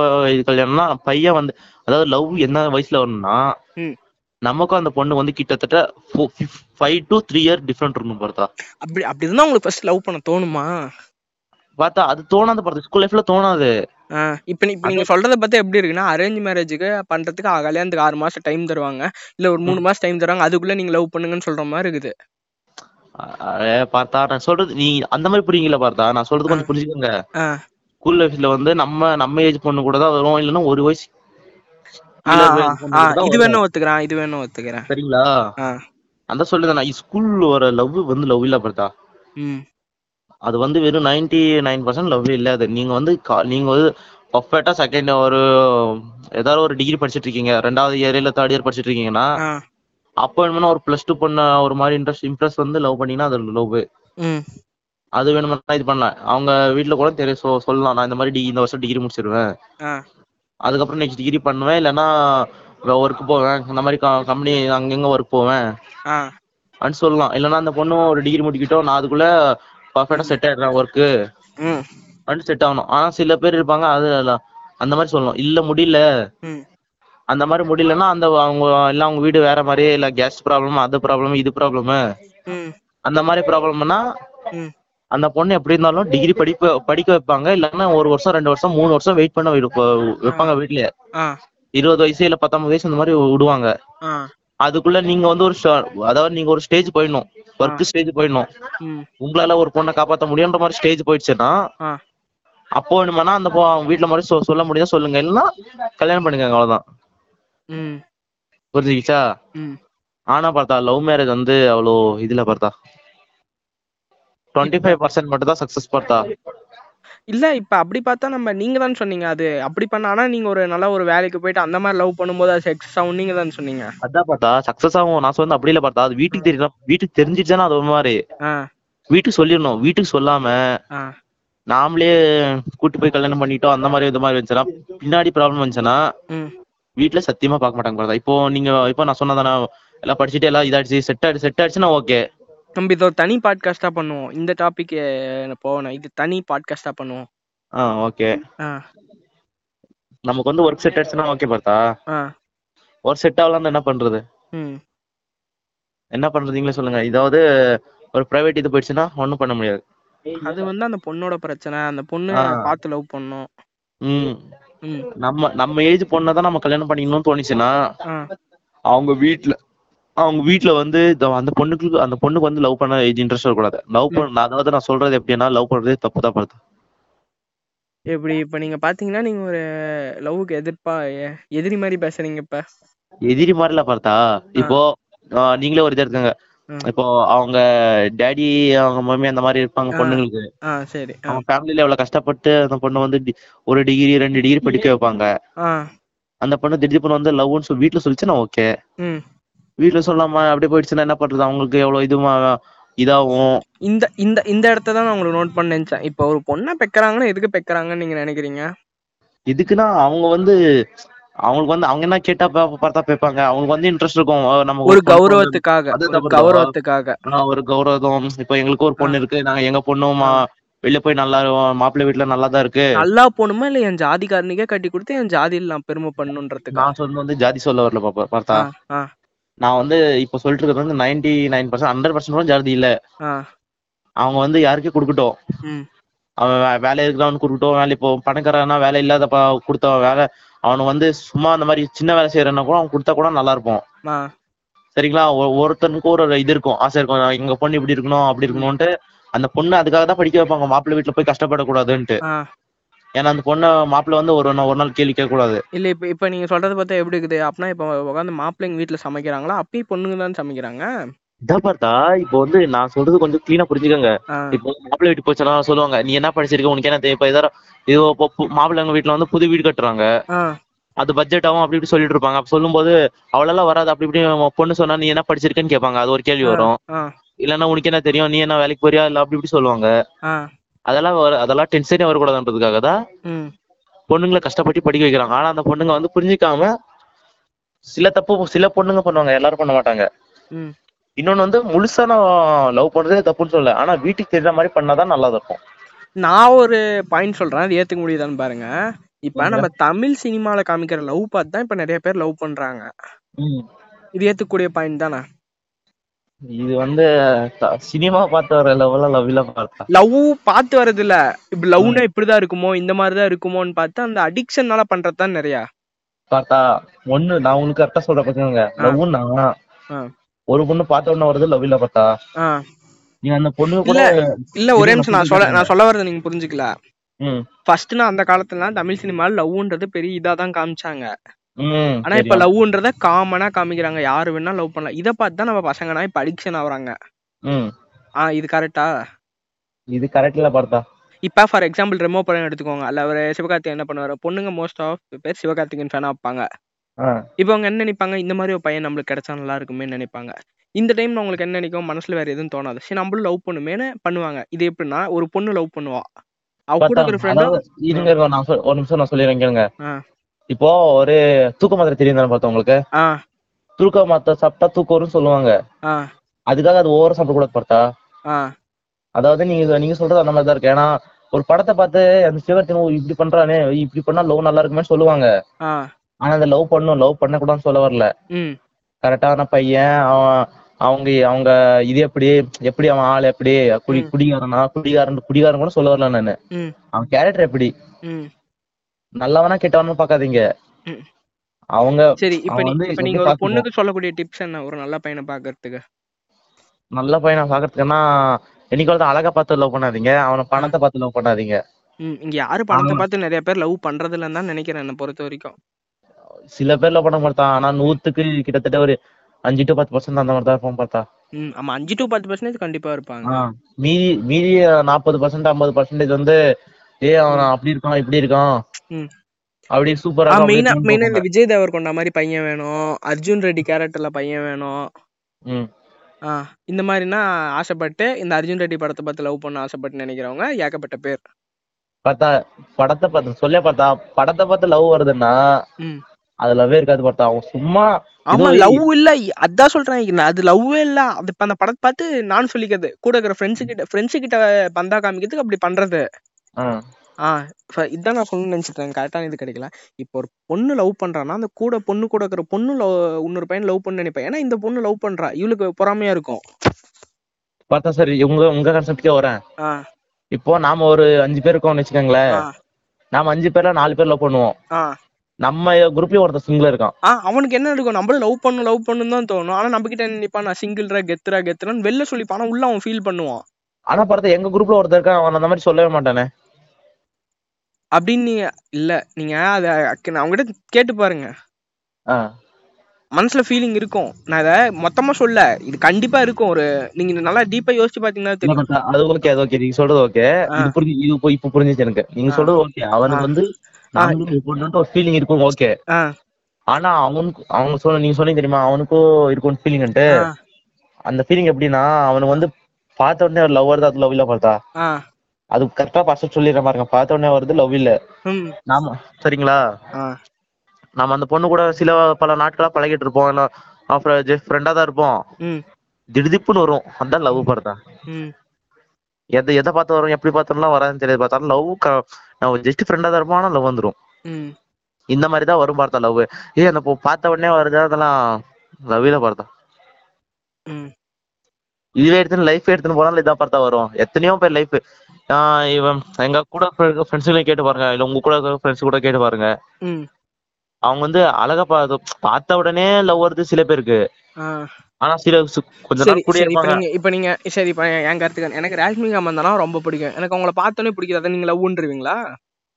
கல்யாணம்னா பையன் அதாவது லவ் என்ன வயசுல வரணும்னா நமக்கும் அந்த பொண்ணு கிட்டத்தட்ட 5 to 3 years டிஃபரண்ட் இருக்கும் பார்த்தா. அப்படி இருந்தா உங்களுக்கு ஃபர்ஸ்ட் லவ் பண்ண தோணுமா பார்த்தா? அது தோணாது பார்த்தா, ஸ்கூல் லைஃப்ல தோணாது. இப்ப நீங்க சொல்றத பார்த்தா எப்படி இருக்குன்னா, அரேஞ்ச் மேரேஜுக்கு பண்றதுக்கு கல்யாணத்துக்கு 6 மாசம் டைம் தருவாங்க, இல்ல ஒரு 3 மாசம் டைம் தருவாங்க. அதுக்குள்ள நீங்க லவ் பண்ணுங்கன்னு சொல்ற மாதிரி இருக்குது பார்த்தா. நான் சொல்றது நீ அந்த மாதிரி புரியுங்களா பார்த்தா? நான் சொல்றது கொஞ்சம் புரிஞ்சுக்கோங்க. ஸ்கூல் லைஃப்ல நம்ம ஏஜ் பொண்ணு கூட தான் வரும், இல்லன்னா 1 வயசு. இது வேணும் ஒத்துக்கிறேன், இது வேணும் ஒத்துக்கிறேன். சரிங்களா, அந்த சொல்லுதான் நான் ஸ்கூல் வர லவ் லவ் இல்ல பார்த்தா. அது வெறும் 99% லவ் இல்லாது. நீங்க நீங்க பர்ஃபெக்டா செகண்ட் ஏதாவது ஒரு டிகிரி படிச்சுட்டு இருக்கீங்க, 2வது இயர் இல்ல 3rd இயர் படிச்சுட்டு இருக்கீங்கன்னா அப்போ ஒரு +2 பொண்ணு ஒரு மாதிரி இன்ட்ரெஸ்ட் லவ் பண்ணீங்கன்னா அது லவ். அது வேணும்னா இது பண்ணலாம். அவங்க வீட்டுல கூட தெரியும் சொல்லலாம், நான் இந்த மாதிரி இந்த வருஷம் டிகிரி முடிச்சிருவேன், அதுக்கப்புறம் நெக்ஸ்ட் டிகிரி பண்ணுவேன், இல்லைன்னா ஒர்க் போவேன், இந்த மாதிரி கம்பெனி அங்கங்க ஒர்க் போவேன் அப்படின்னு சொல்லலாம். இல்லைன்னா அந்த பொண்ணு ஒரு டிகிரி முடிக்கிட்டோம், நான் அதுக்குள்ள பர்ஃபெக்டா செட் ஆயிடுறேன் ஒர்க்கு அப்படின்னு செட் ஆகணும். ஆனா சில பேர் இருப்பாங்க அது அந்த மாதிரி சொல்லணும், இல்ல முடியல, அந்த மாதிரி முடியலன்னா அந்த அவங்க எல்லாம் அவங்க வீடு வேற மாதிரி, இல்ல கேஸ் ப்ராப்ளம், அது ப்ராப்ளம், இது ப்ராப்ளம், அந்த மாதிரி ப்ராப்ளம்னா அந்த பொண்ணு எப்படி இருந்தாலும் டிகிரி படிக்க வைப்பாங்க, இல்லைன்னா ஒரு வருஷம் 2 வருஷம் 3 வருஷம் வெயிட் பண்ண வைப்பாங்க. வீட்லயே 20 வயசு இல்ல 19 வயசு அந்த மாதிரி விடுவாங்க. அதுக்குள்ள நீங்க வந்து ஒரு அதாவது நீங்க ஒரு ஸ்டேஜ் போயிடணும், ஒர்க் ஸ்டேஜ் போயிடணும், உங்களால ஒரு பொண்ணை காப்பாற்ற முடியுன்ற மாதிரி ஸ்டேஜ் போயிடுச்சுன்னா அப்போ வேணுமானா அந்த வீட்டுல மாதிரி சொல்ல முடியாது, சொல்லுங்க, இல்லைன்னா கல்யாணம் பண்ணுங்க, அவ்வளவுதான். புரிஞ்சுக்கிச்சா? ஆனா பார்த்தா லவ் மேரேஜ் வந்து அவ்வளோ இதுல பார்த்தா 25% மட்டும் தான் சக்சஸ் பார்த்தா. இல்ல இப்ப அப்படி பார்த்தா நம்ம நீங்க தான் சொன்னீங்க அது அப்படி பண்ண. ஆனா நீங்க ஒரு நல்ல ஒரு வேலைக்கு போயிட்டு அந்த மாதிரி லவ் பண்ணும்போது அது சக்சஸ் ஆகும் நீங்க தான் சொன்னீங்க. அதான் பார்த்தா சக்சஸ் ஆகும். நான் சொன்ன அப்படி இல்ல பார்த்தா அது வீட்டுக்கு தெரியலாம், வீட்டுக்கு தெரிஞ்சிடுச்சுன்னா அது ஒரு மாதிரி வீட்டுக்கு சொல்லிடணும். வீட்டுக்கு சொல்லாம நாமளே கூட்டு போய் கல்யாணம் பண்ணிட்டோம் அந்த மாதிரி இது மாதிரி வந்துச்சுன்னா பின்னாடி ப்ராப்ளம் வந்துச்சுன்னா வீட்டுல சத்தியமா பார்க்க மாட்டாங்க பார்த்தா. இப்போ நீங்க இப்போ நான் சொன்னதானே எல்லாம் படிச்சுட்டு எல்லாம் இதாயிடுச்சு செட் ஆயிடுச்சுன்னா ஓகே, நம்ம இதை தனி பாட்காஸ்டா பண்ணுவோம். இந்த டாபிக் போகணும், இது தனி பாட்காஸ்டா பண்ணுவோம். ஓகே, நமக்கு வந்து ஒர்க் செட் ஆச்சுன்னா ஓகே பார்த்தா. ஒரு செட் ஆகலாம் என்ன பண்றது, என்ன பண்றதுங்களே சொல்லுங்க. இதாவது ஒரு பிரைவேட் இது போயிடுச்சுன்னா ஒன்றும் பண்ண முடியாது, அது வந்து அந்த பொண்ணோட பிரச்சனை, அந்த பொண்ணு பார்த்து லவ் பண்ணணும். நம்ம ஏஜ் பொண்ணதான் நம்ம கல்யாணம் பண்ணிக்கணும்னு தோணிச்சுன்னா அவங்க வீட்டுல வந்து அந்த பொண்ணுக்கு வந்து லவ் பண்ண இன்ட்ரெஸ்ட் இருக்கக்கூடாது. லவ் பண்ண அதாவது நான் சொல்றது எப்படின்னா லவ் பண்றதே தப்பு தான் பார்த்தா. எப்படி இப்ப நீங்க பாத்தீங்கன்னா நீங்க ஒரு லவ்க்கு எதிரி மாதிரி பேசுறீங்க. இப்ப எதிரி மாதிரில பார்த்தா இப்போ நீங்களே ஒரு இதை இருக்காங்க, இப்போ அவங்க டேடி அவங்க மம்மி அந்த மாதிரி இருப்பாங்க பொண்ணுங்களுக்கு. சரி, அவங்க ஃபேமிலில எவ்வளவு கஷ்டப்பட்டு அந்த பொண்ணு வந்து ஒரு டிகிரி 2 டிகிரி படிக்க வைப்பாங்க. அந்த பொண்ணு திடீர் பொண்ணு வந்து லவ்னு சொல்லி வீட்டுல சொல்லிச்சுன்னா ஓகே, வீட்டுல சொல்லாம அப்படியே போயிடுச்சுன்னா என்ன பண்றது, அவங்களுக்கு எவ்வளவு இதுமா இதாகும். இந்த இந்த இந்த இடத்த தான் நான் உங்களுக்கு நோட் பண்ண நினைச்சேன். இப்ப ஒரு பொண்ணை பெக்கறாங்கன்னா எதுக்கு பெக்கறாங்கன்னு நீங்க நினைக்கிறீங்க? எதுக்குன்னா அவங்க வந்து அவங்களுக்கு வந்து அவங்க என்ன கேட்டா பார்த்தா பேப்பாங்க, அவங்களுக்கு வந்து இன்ட்ரெஸ்ட் இருக்கும் நம்ம ஒரு கௌரவத்துக்காக ஒரு கௌரவம். இப்ப எங்களுக்கு ஒரு பொண்ணு இருக்கு, நாங்க எங்க பொண்ணுமா வெளில போய் நல்லா மாப்பிள்ளை வீட்டுல நல்லா தான் இருக்கு, நல்லா பொண்ணுமா இல்ல என் ஜாதிக்காரனுக்கே கட்டி கொடுத்து என் ஜாதியில நான் பெருமை பண்ணுன்றதுக்கு நான் சொல்ல வந்து ஜாதி சொல்ல வரல பார்த்தா. நான் வந்து இப்ப சொல்லிட்டு இருக்கிறது வந்து 99% 100% கூட ஜாதி இல்ல. அவங்க வந்து யாருக்கே கொடுக்கட்டும், அவன் வேலை இருக்கிறவன் கொடுக்கட்டும், வேலை இப்போ பணக்காரனா வேலை இல்லாத கொடுத்தவன் வேலை அவனு வந்து சும்மா அந்த மாதிரி சின்ன வேலை செய்யறன்னா கூட அவன் கொடுத்தா கூட நல்லா இருப்போம். சரிங்களா? ஒருத்தனுக்கும் ஒரு இது இருக்கும், ஆசை இருக்கும், எங்க பொண்ணு இப்படி இருக்கணும் அப்படி இருக்கணும்ட்டு. அந்த பொண்ணு அதுக்காக தான் படிக்க வைப்பாங்க, மாப்பிள்ளை வீட்டுல போய் கஷ்டப்படக்கூடாதுன்ட்டு. ஏன்னா அந்த பொண்ணை மாப்பிள்ள வந்து ஒரு நாள் கேள்வி கேட்கக்கூடாது. இல்ல இப்ப நீங்க சொல்றது பார்த்தா எப்படி இருக்குது அப்படின்னா இப்ப உட்காந்து மாப்பிள்ளைங்க வீட்டுல சமைக்கிறாங்களா அப்பயும் பொண்ணுங்க தான் சமைக்கிறாங்க. இதான் பார்த்தா இப்போ வந்து நான் சொல்றது கொஞ்சம் கிளீனா புரிஞ்சுக்கோங்க. இப்போ மாப்பிள்ளை வீட்டு போச்சுன்னா சொல்லுவாங்க நீ என்ன படிச்சிருக்க, உனக்கு என்ன இப்ப ஏதாவது இது மாப்பிள்ளைங்க வீட்டுல வந்து புது வீடு கட்டுறாங்க, அது பட்ஜெட் ஆகும் அப்படி இப்படி சொல்லிட்டு இருப்பாங்க. அப்ப சொல்லும் போது அவ்வளவு வராது, அப்படி இப்படி பொண்ணு சொன்னா நீ என்ன படிச்சிருக்கேன்னு கேட்பாங்க, அது ஒரு கேள்வி வரும். இல்லன்னா உனக்கு என்ன தெரியும், நீ என்ன வேலைக்கு போறியா இல்ல அப்படி இப்படி சொல்லுவாங்க. அதெல்லாம் டென்ஷனே வரக்கூடாதுன்றதுக்காக தான் பொண்ணுங்களை கஷ்டப்பட்டு படிக்க வைக்கிறாங்க. ஆனா அந்த பொண்ணுங்க வந்து புரிஞ்சிக்காம சில பொண்ணுங்க பண்ணுவாங்க, எல்லாரும் பண்ண மாட்டாங்க. இன்னொன்னு வந்து முழுசா நான் லவ் பண்றதே தப்புன்னு சொல்லல, ஆனா வீட்டுக்கு தெரிஞ்ச மாதிரி பண்ணாதான் நல்லா இருக்கும். நான் ஒரு பாயிண்ட் சொல்றேன், அது ஏத்துக்க முடியுதான்னு பாருங்க. இப்ப நம்ம தமிழ் சினிமால காமிக்கிற லவ் பார்த்து தான் இப்ப நிறைய பேர் லவ் பண்றாங்க. இது ஏத்துக்கூடிய பாயிண்ட் தானே? இது வந்து சினிமா பார்த்து வர லவ் பார்த்து வரது இல்ல, இப்ப லவ்னா இப்படிதான் இருக்குமோ இந்த மாதிரிதான் இருக்குமோன்னு பார்த்து அந்த அடிக்ஷனால பண்றதுதான் நிறையா பார்த்தா. ஒண்ணு நான் உங்களுக்கு கரெக்டா சொல்ற பாத்துக்கோங்க, லவ்னா ஒரு பொண்ணு பார்த்த உடனே வருது லவ் இல்ல பார்த்தா. நீங்க அந்த பொண்ணு கூட இல்ல ஒரே நிமிஷம், நான் சொல்ல வரது நீங்க புரிஞ்சுக்கல. ஃபர்ஸ்ட் நான் அந்த காலத்துல தமிழ் சினிமால லவ்ன்றது பெரிய இதாதான் காமிச்சாங்க. ஆனா இப்ப லவ்ன்றத காமனா காமிக்கிறாங்க, யாரு வேணா லவ் பண்ணலாம். இத பார்த்துதான் நம்ம பசங்கனா இப்ப அடிக்ஷன் ஆகுறாங்க. இது கரெக்டா? இது கரெக்ட்ல பார்த்தா இப்ப ஃபார் எக்ஸாம்பிள் ரெமோ படம் எடுத்துக்கோங்க, அல்ல ஒரு சிவகார்த்திகேயன் என்ன பண்ணுவாரு, பொண்ணுங்க மோஸ்ட் ஆஃப் பேர் சிவகார்த்திகேயன் ஃபேனா வைப்பாங்க. இப்ப அவங்க என்ன நினைப்பாங்க, இந்த மாதிரி ஒரு பையன் நம்மளுக்கு கிடைச்சா நல்லா இருக்குமே நினைப்பாங்க. இந்த டைம் உங்களுக்கு என்ன நினைக்கும், மனசுல வேற எதுவும் தோணாது, சரி நம்மளும் லவ் பண்ணுமேன்னு பண்ணுவாங்க. இது எப்படின்னா, ஒரு பொண்ணு லவ் பண்ணுவா, அவ கூட ஒரு நிமிஷம் சொல்லிடுறேங்க. இப்போ ஒரு தூக்க மாத்திரை தெரியும் பார்த்தோம் உங்களுக்கு, தூக்க மாத்திரை சாப்பிட்டா தூக்கம் வரும்னு சொல்லுவாங்க. அதுக்காக அது ஓவர சாப்பிட கூடாது பார்த்தா. அதாவது நீங்க நீங்க சொல்றது அந்த மாதிரி தான் இருக்கு. ஏன்னா ஒரு படத்தை பார்த்து அந்த சிவகார்த்திகேயன் இப்படி பண்றானே, இப்படி பண்ணா லவ் நல்லா இருக்குமே சொல்லுவாங்க. ஆனா அந்த லவ் பண்ணும், லவ் பண்ண கூடாதுன்னு சொல்ல வரல. கரெக்டான பையன் அவன், அவங்க அவங்க இது எப்படி எப்படி அவன் ஆள் எப்படி குடிகாரனா, குடிகாரன் கூட சொல்ல வரல நானு. அவன் கேரக்டர் எப்படி, நல்லவனா கெட்டவனா பாக்காதீங்க அவங்க. சரி, இப்ப நீங்க ஒரு பொண்ணுக்கு சொல்லக்கூடிய டிப்ஸ் என்ன, ஒரு நல்ல பையனை பாக்குறதுக்கு? நல்ல பையனை பாக்குறதுக்குன்னா என்னைக்கு அழகா பார்த்து லவ் பண்ணாதீங்க, அவனை பணத்தை பார்த்து லவ் பண்ணாதீங்க. இங்க யாரு பணத்தை பார்த்து நிறைய பேர் லவ் பண்றது இல்லன்னு தான் நினைக்கிறேன் என்னை பொறுத்த வரைக்கும். சில பேர்ல பண்ண பார்த்தா, ஆனா 100க்கு கிட்டத்தட்ட ஒரு 5 to 10% அந்த மாதிரி தான் இருப்போம் பார்த்தா. ஆமா, 5 to 10% கண்டிப்பா இருப்பாங்க. மீதி 40% 50% வந்து அவன் அப்படி இருக்கான் இப்படி இருக்கான் அப்படியே சூப்பரா. மெயினா இந்த விஜய்தேவரகொண்டா மாதிரி பையன் வேணும், அர்ஜுன் ரெட்டி கேரக்டர்ல பையன் வேணும். இந்த மாதிரினா ஆசைப்பட்டு இந்த அர்ஜுன் ரெட்டி படத்தை பார்த்து லவ் பண்ண ஆசைப்பட்டு நினைக்கிறவங்க ஏகப்பட்ட பேர் பார்த்தா. படத்தை பார்த்து சொல்ல பார்த்தா, படத்தை பார்த்து லவ் வருதுன்னா அது லவ்வே இருக்காது பார்த்தா. அவன் சும்மா அவன் லவ் இல்ல, அதான் சொல்றேன், அது லவ்வே இல்ல. அது அந்த படத்தை பார்த்து நான் சொல்லிக்கிறது கூட இருக்கிற ஃப்ரெண்ட்ஸு கிட்ட பந்தா காமிக்கிறதுக்கு அப்படி பண்றது. இதான் நான் சொல்லணும்னு நினைச்சிட்டேன். கரெக்டான இது கிடைக்கல. இப்போ ஒரு பொண்ணு லவ் பண்றான்னா அந்த கூட பொண்ணு கூட இருக்கிற பொண்ணு லவ் இன்னொரு பையன் லவ் பண்ணு நினைப்பேன். ஏன்னா இந்த பொண்ணு லவ் பண்றா, இவளுக்கு பொறாமையா இருக்கும் பார்த்தா. சரி, உங்க கான்செப்ட்க்கே வரேன். இப்போ நாம ஒரு 5 பேர் இருக்கோம்னு வச்சுக்கோங்களேன். நாம 5 பேர்ல 4 பேர் லவ் பண்ணுவோம். நம்ம குரூப்லயும் ஒருத்தர் சிங்கிள் இருக்கான். அவனுக்கு என்ன இருக்கும், நம்மளும் லவ் பண்ணுன்னு தான் தோணும். ஆனா நம்ம கிட்ட நினைப்பான் நான் சிங்கிள்ரா கெத்துறான்னு வெளில சொல்லிப்பான். ஆனா உள்ள அவன் ஃபீல் பண்ணுவான். ஆனா பார்த்தா எங்க குரூப்ல ஒருத்தர் இருக்கான், அவன் அந்த மாதிரி சொல்லவே மாட்டானே அப்படின்னு இல்ல. நீங்க அதை அவங்ககிட்ட கேட்டு பாருங்க, மனசுல ஃபீலிங் இருக்கும். நான் இதை மொத்தமா சொல்ல, இது கண்டிப்பா இருக்கும். ஒரு நீங்க நல்லா டீப்பா யோசிச்சு பாத்தீங்கன்னா தெரியும். அது ஓகே, அது ஓகே, நீங்க சொல்றது ஓகே, இது இப்ப புரிஞ்சிச்சு எனக்கு. நீங்க சொல்றது ஓகே, அவனுக்கு வந்து ஒரு ஃபீலிங் இருக்கும் ஓகே. ஆனா அவனுக்கு அவங்க நீங்க சொன்னீங்க தெரியுமா, அவனுக்கும் இருக்கும் ஃபீலிங்ன்ட்டு. அந்த ஃபீலிங் எப்படின்னா, அவனுக்கு வந்து பார்த்த உடனே ஒரு லவ் வருது, அது லவ் இல்ல பார்த்தா. அது கரெக்டா பர்சன் சொல்லிடுற மாதிரி இருக்கும். பார்த்த உடனே வருது, லவ் இல்ல. நாம சரிங்களா, நம்ம அந்த பொண்ணு கூட சில பல நாட்களா பழகிட்டு இருப்போம், ஃப்ரெண்டா தான் இருப்போம். திடுதிப்புன்னு வரும், அதான் லவ் பார்த்தா. எதை பார்த்து வரும், எப்படி பார்த்தோம்லாம் வராதுன்னு தெரியாது பார்த்தா. லவ் நம்ம ஜஸ்ட் ஃப்ரெண்டா தான் இருப்போம், ஆனா லவ் வந்துடும். இந்த மாதிரி தான் வரும் பார்த்தா லவ். ஏ அந்த பார்த்த உடனே வருது, அதெல்லாம் லவ் இல்ல பார்த்தா. இதுவே எடுத்துன்னு லைஃப் எடுத்துன்னு போனாலும் இதான் பார்த்தா வரும். எத்தனையோ பேர் லைஃப் இவன் எங்க கூட ஃப்ரெண்ட்ஸுகளையும் கேட்டு பாருங்க, இல்ல உங்க கூட ஃப்ரெண்ட்ஸ் கூட கேட்டு பாருங்க. அவங்க வந்து அழகா பார்த்த உடனே லவ் வருது சில பேருக்கு. ஆனா சில கொஞ்சம் இப்ப நீங்க சரி, இப்ப என் கருத்துக்கு எனக்கு ராஷ்மிகா வந்தனா ரொம்ப பிடிக்கும். எனக்கு அவங்களை பார்த்தோன்னே பிடிக்காது. நீங்க லவ்ன்றீங்களா?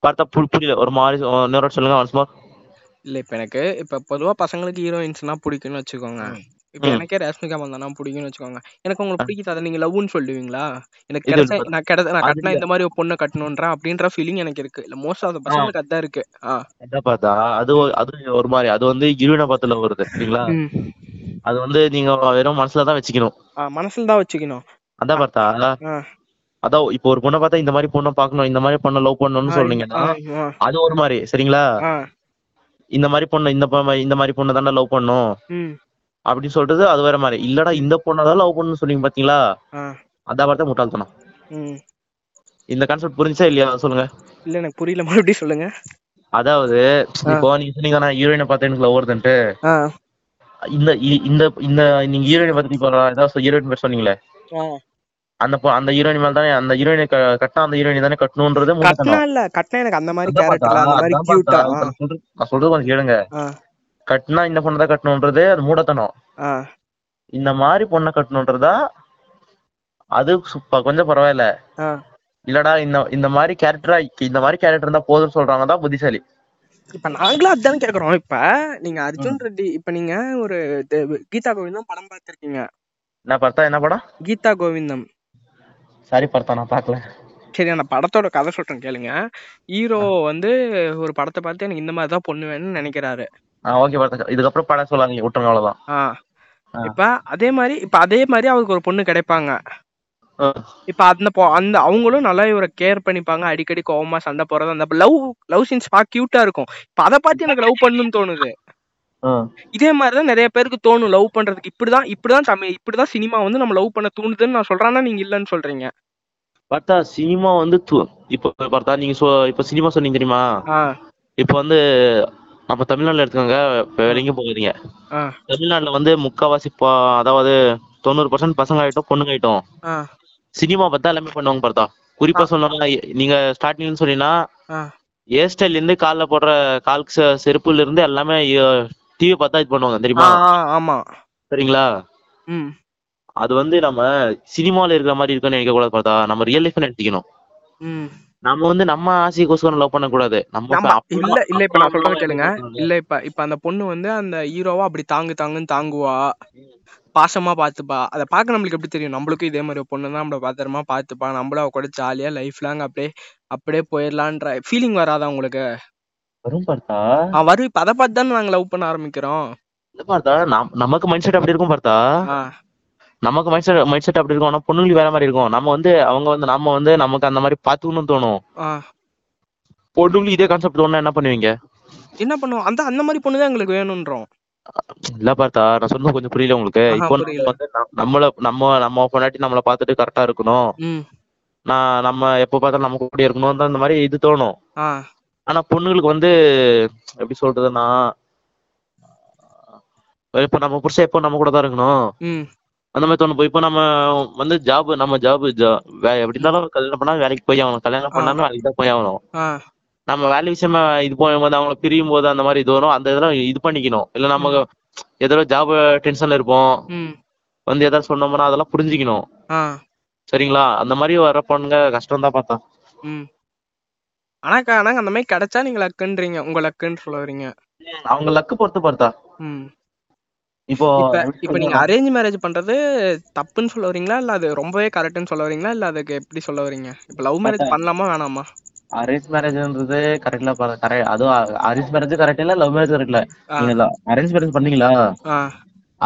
பார்த்தா புரியல, ஒரு மாதிரி சொல்லுங்க. இல்ல இப்ப எனக்கு இப்ப பொதுவா பசங்களுக்கு ஹீரோயின்ஸ்னா பிடிக்கும்னு வச்சுக்கோங்க. இப்ப எனக்கே ராஷ்மிகா வந்தனா பிடிக்கும்னு வச்சுக்கோங்க. எனக்கு உங்களுக்கு பிடிக்காத, நீங்க லவ்னு சொல்லுவீங்களா? எனக்கு நான் கட்டினா இந்த மாதிரி ஒரு பொண்ணை கட்டணும்ன்ற அப்படின்ற ஃபீலிங் எனக்கு இருக்கு. இல்ல மோஸ்ட் ஆஃப் த பசங்களுக்கு அதான் இருக்கு. பார்த்தா அது ஒரு மாதிரி, அது வந்து ஹீரோயினை பார்த்து லவ் வருது சரிங்களா. அது வந்து நீங்க வெறும் மனசுலதான் வச்சுக்கணும், மனசுலதான் வச்சுக்கணும். அதான் பார்த்தா அதான் இப்ப ஒரு பொண்ணை பார்த்தா இந்த மாதிரி பொண்ணை பாக்கணும், இந்த மாதிரி பொண்ணை லவ் பண்ணணும்னு சொல்றீங்கன்னா அது ஒரு மாதிரி சரிங்களா. இந்த மாதிரி பொண்ணு இந்த மாதிரி பொண்ணை தானே லவ் பண்ணும் அப்படின்னு சொல்றது அது வேற மாதிரி. இல்லடா இந்த பொண்ணாதான் லவ் பண்ணணும்னு சொல்றீங்க பாத்தீங்களா, அதான் பார்த்தா முட்டாள்தனம். இந்த கான்செப்ட் புரிஞ்சா இல்லையா சொல்லுங்க. இல்ல எனக்கு புரியல, மறுபடியும் சொல்லுங்க. அதாவது இப்போ நீங்க சொன்னீங்கன்னா ஹீரோயினை பார்த்தா எனக்கு லவ் வருதுன்ட்டு, இந்த இந்த இந்த நீங்க ஹீரோயின் பத்தி ஏதாவது ஹீரோயின் பத்தி சொன்னீங்களே, அந்த ஹீரோயின் மேல தானே, அந்த ஹீரோயினை கட்டினா அந்த ஹீரோயின் தானே கட்டணும்ன்றது எனக்கு அந்த மாதிரி நான் சொல்றது கொஞ்சம் கேளுங்க. கட்டினா இந்த பொண்ணை தான் கட்டணும்ன்றது அது மூடத்தனம். இந்த மாதிரி பொண்ணை கட்டணும்ன்றதா அது கொஞ்சம் பரவாயில்ல. இல்லடா இந்த மாதிரி கேரக்டரா, இந்த மாதிரி கேரக்டர் இருந்தா போதும்னு சொல்றாங்கதான் புத்திசாலி. இப்ப நாங்களும் அதுதான் கேக்குறோம். இப்ப நீங்க அர்ஜுன் ரெட்டி, இப்ப நீங்க ஒரு கீதா கோவிந்தம் படம் பார்த்திருக்கீங்க. நான் பார்த்தா என்ன படம்? கீதா கோவிந்தம். சாரி பார்த்தா நான் பார்க்கல. சரி, நான் படத்தோட கதை சொல்றேன் கேளுங்க. ஹீரோ வந்து ஒரு படத்தை பார்த்து எனக்கு இந்த மாதிரிதான் பொண்ணு வேணும்னு நினைக்கிறாரு. ஓகே பார்த்தா, இதுக்கப்புறம் படம் சொல்லாங்க விட்டுருங்க, அவ்வளவுதான். இப்ப அதே மாதிரி அவருக்கு ஒரு பொண்ணு கிடைப்பாங்க. இப்ப அந்த அவங்களும் நல்லா இவரை கேர் பண்ணிப்பாங்க, அடிக்கடி கோவமா சண்டை போறது, அந்த லவ் சீன்ஸ் கியூட்டா இருக்கும். இப்ப அதை பார்த்து எனக்கு லவ் பண்ணணும்னு தோணுது. இதே மாதிரிதான் நிறைய பேருக்கு தோணும் லவ் பண்றதுக்கு. இப்படிதான் சினிமா வந்து நம்ம லவ் பண்ண தூண்டுதுன்னு நான் சொல்றேன்னா நீங்க இல்லன்னு சொல்றீங்க. பார்த்தா சினிமா வந்து இப்ப பார்த்தா நீங்க சினிமா சொன்னீங்க தெரியுமா, இப்ப வந்து நம்ம தமிழ்நாடுல எடுத்துக்கோங்க, வெளியே போகிறீங்க தமிழ்நாடுல வந்து முக்காவாசி அதாவது 90% பசங்க ஆயிட்டோம், பொண்ணுங்க ஆயிட்டோம். சினிமா பார்த்தா எல்லாமே பண்ணுவாங்க. பார்த்தா குறிப்பா சொன்னா நீங்க ஸ்டார்டிங்னு சொன்னீங்கன்னா ஹேர் ஸ்டைல் இருந்து கால்ல போடுற கால் செருப்புல இருந்து எல்லாமே டிவி பார்த்தா இது பண்ணுவாங்க தெரியுமா. ஆமா சரிங்களா, அது வந்து நம்ம சினிமால இருக்கிற மாதிரி இருக்குன்னு நினைக்க கூடாது. பார்த்தா நம்ம ரியல் லைஃப் நினைச்சுக்கணும். நம்ம வந்து நம்ம ஆசைக்கோசரம் லவ் பண்ண கூடாது. இப்ப நான் சொல்றேன் கேளுங்க. இப்ப அந்த பொண்ணு வந்து அந்த ஹீரோவா அப்படி தாங்குன்னு தாங்குவா, பாசமா பாத்துப்பா. அதை பார்க்க நம்மளுக்கு எப்படி தெரியும், நம்மளுக்கும் இதே மாதிரி பொண்ணுதான் நம்மள பத்திரமா பாத்துப்பா, நம்மளும் அவ கூட ஜாலியா லைஃப் லாங் அப்படியே போயிடலான்ற ஃபீலிங் வராதா உங்களுக்கு? வரும் பார்த்தா வரும். இப்ப அதை பார்த்து தானே நாங்க லவ் பண்ண ஆரம்பிக்கிறோம். பார்த்தா நமக்கு மைண்ட் செட் அப்படி இருக்கும். பார்த்தா நமக்கு மைண்ட் செட் அப்படி இருக்கும். ஆனா பொண்ணுங்களுக்கு வேற மாதிரி இருக்கும். நம்ம வந்து அவங்க வந்து நம்ம வந்து நமக்கு அந்த மாதிரி பாத்துக்கணும்னு தோணும். பொண்ணுங்களுக்கு இதே கான்செப்ட் தோணுனா என்ன பண்ணுவீங்க? என்ன பண்ணுவோம்? அந்த மாதிரி பொண்ணுதான் எங்களுக்கு வேணும்ன்றோம். இல்ல பார்த்தா நான் சொன்ன கொஞ்சம் புரியல உங்களுக்கு. இப்போ வந்து நம்ம பொண்டாட்டி நம்மள பாத்துட்டு கரெக்டா இருக்கணும், நம்ம எப்ப பார்த்தாலும் நம்ம கூட இருக்கணும் தான் இந்த மாதிரி இது தோணும். ஆனா பொண்ணுங்களுக்கு வந்து எப்படி சொல்றதுன்னா, இப்ப நம்ம புருஷன் எப்போ நம்ம கூட தான் இருக்கணும் அந்த மாதிரி தோணும். இப்போ நம்ம வந்து நம்ம ஜாப் எப்படி இருந்தாலும் கல்யாணம் பண்ணா வேலைக்கு போய் ஆகணும், கல்யாணம் பண்ணாலும் வேலைக்கு தான் போய் ஆகணும். நம்ம வேலை விஷயமா இது போகும்போது அவங்களை பிரியும் போது அந்த மாதிரி இது வரும். அந்த இதெல்லாம் இது பண்ணிக்கணும். இல்ல நமக்கு ஏதோ ஜாப் டென்ஷன்ல இருப்போம், வந்து ஏதாவது சொன்னோம்னா அதெல்லாம் புரிஞ்சுக்கணும். சரிங்களா, அந்த மாதிரி வர பொண்ணுங்க கஷ்டம் தான். பார்த்தா ஆனா அந்த மாதிரி கிடைச்சா நீங்க லக்குன்றீங்க, உங்க லக்குன்னு சொல்ல வரீங்க. அவங்க லக்கு பொறுத்து பார்த்தா. இப்ப நீங்க அரேஞ்ச் மேரேஜ் பண்றது தப்புன்னு சொல்ல வரீங்களா, இல்ல அது ரொம்பவே கரெக்ட்னு சொல்ல வரீங்களா, இல்ல அதுக்கு எப்படி சொல்ல வரீங்க? இப்ப லவ் மேரேஜ் பண்ணலாமா வேணாமா? அரேஞ்ச் மேரேஜ்ன்றது கரெக்ட்ல கரெக்ட். அதுவும் அரேஞ்ச் மேரேஜ் கரெக்ட் இல்ல, லவ் மேரேஜ் கரெக்ட் இல்ல. அரேஞ்ச் மேரேஜ் பண்ணீங்களா,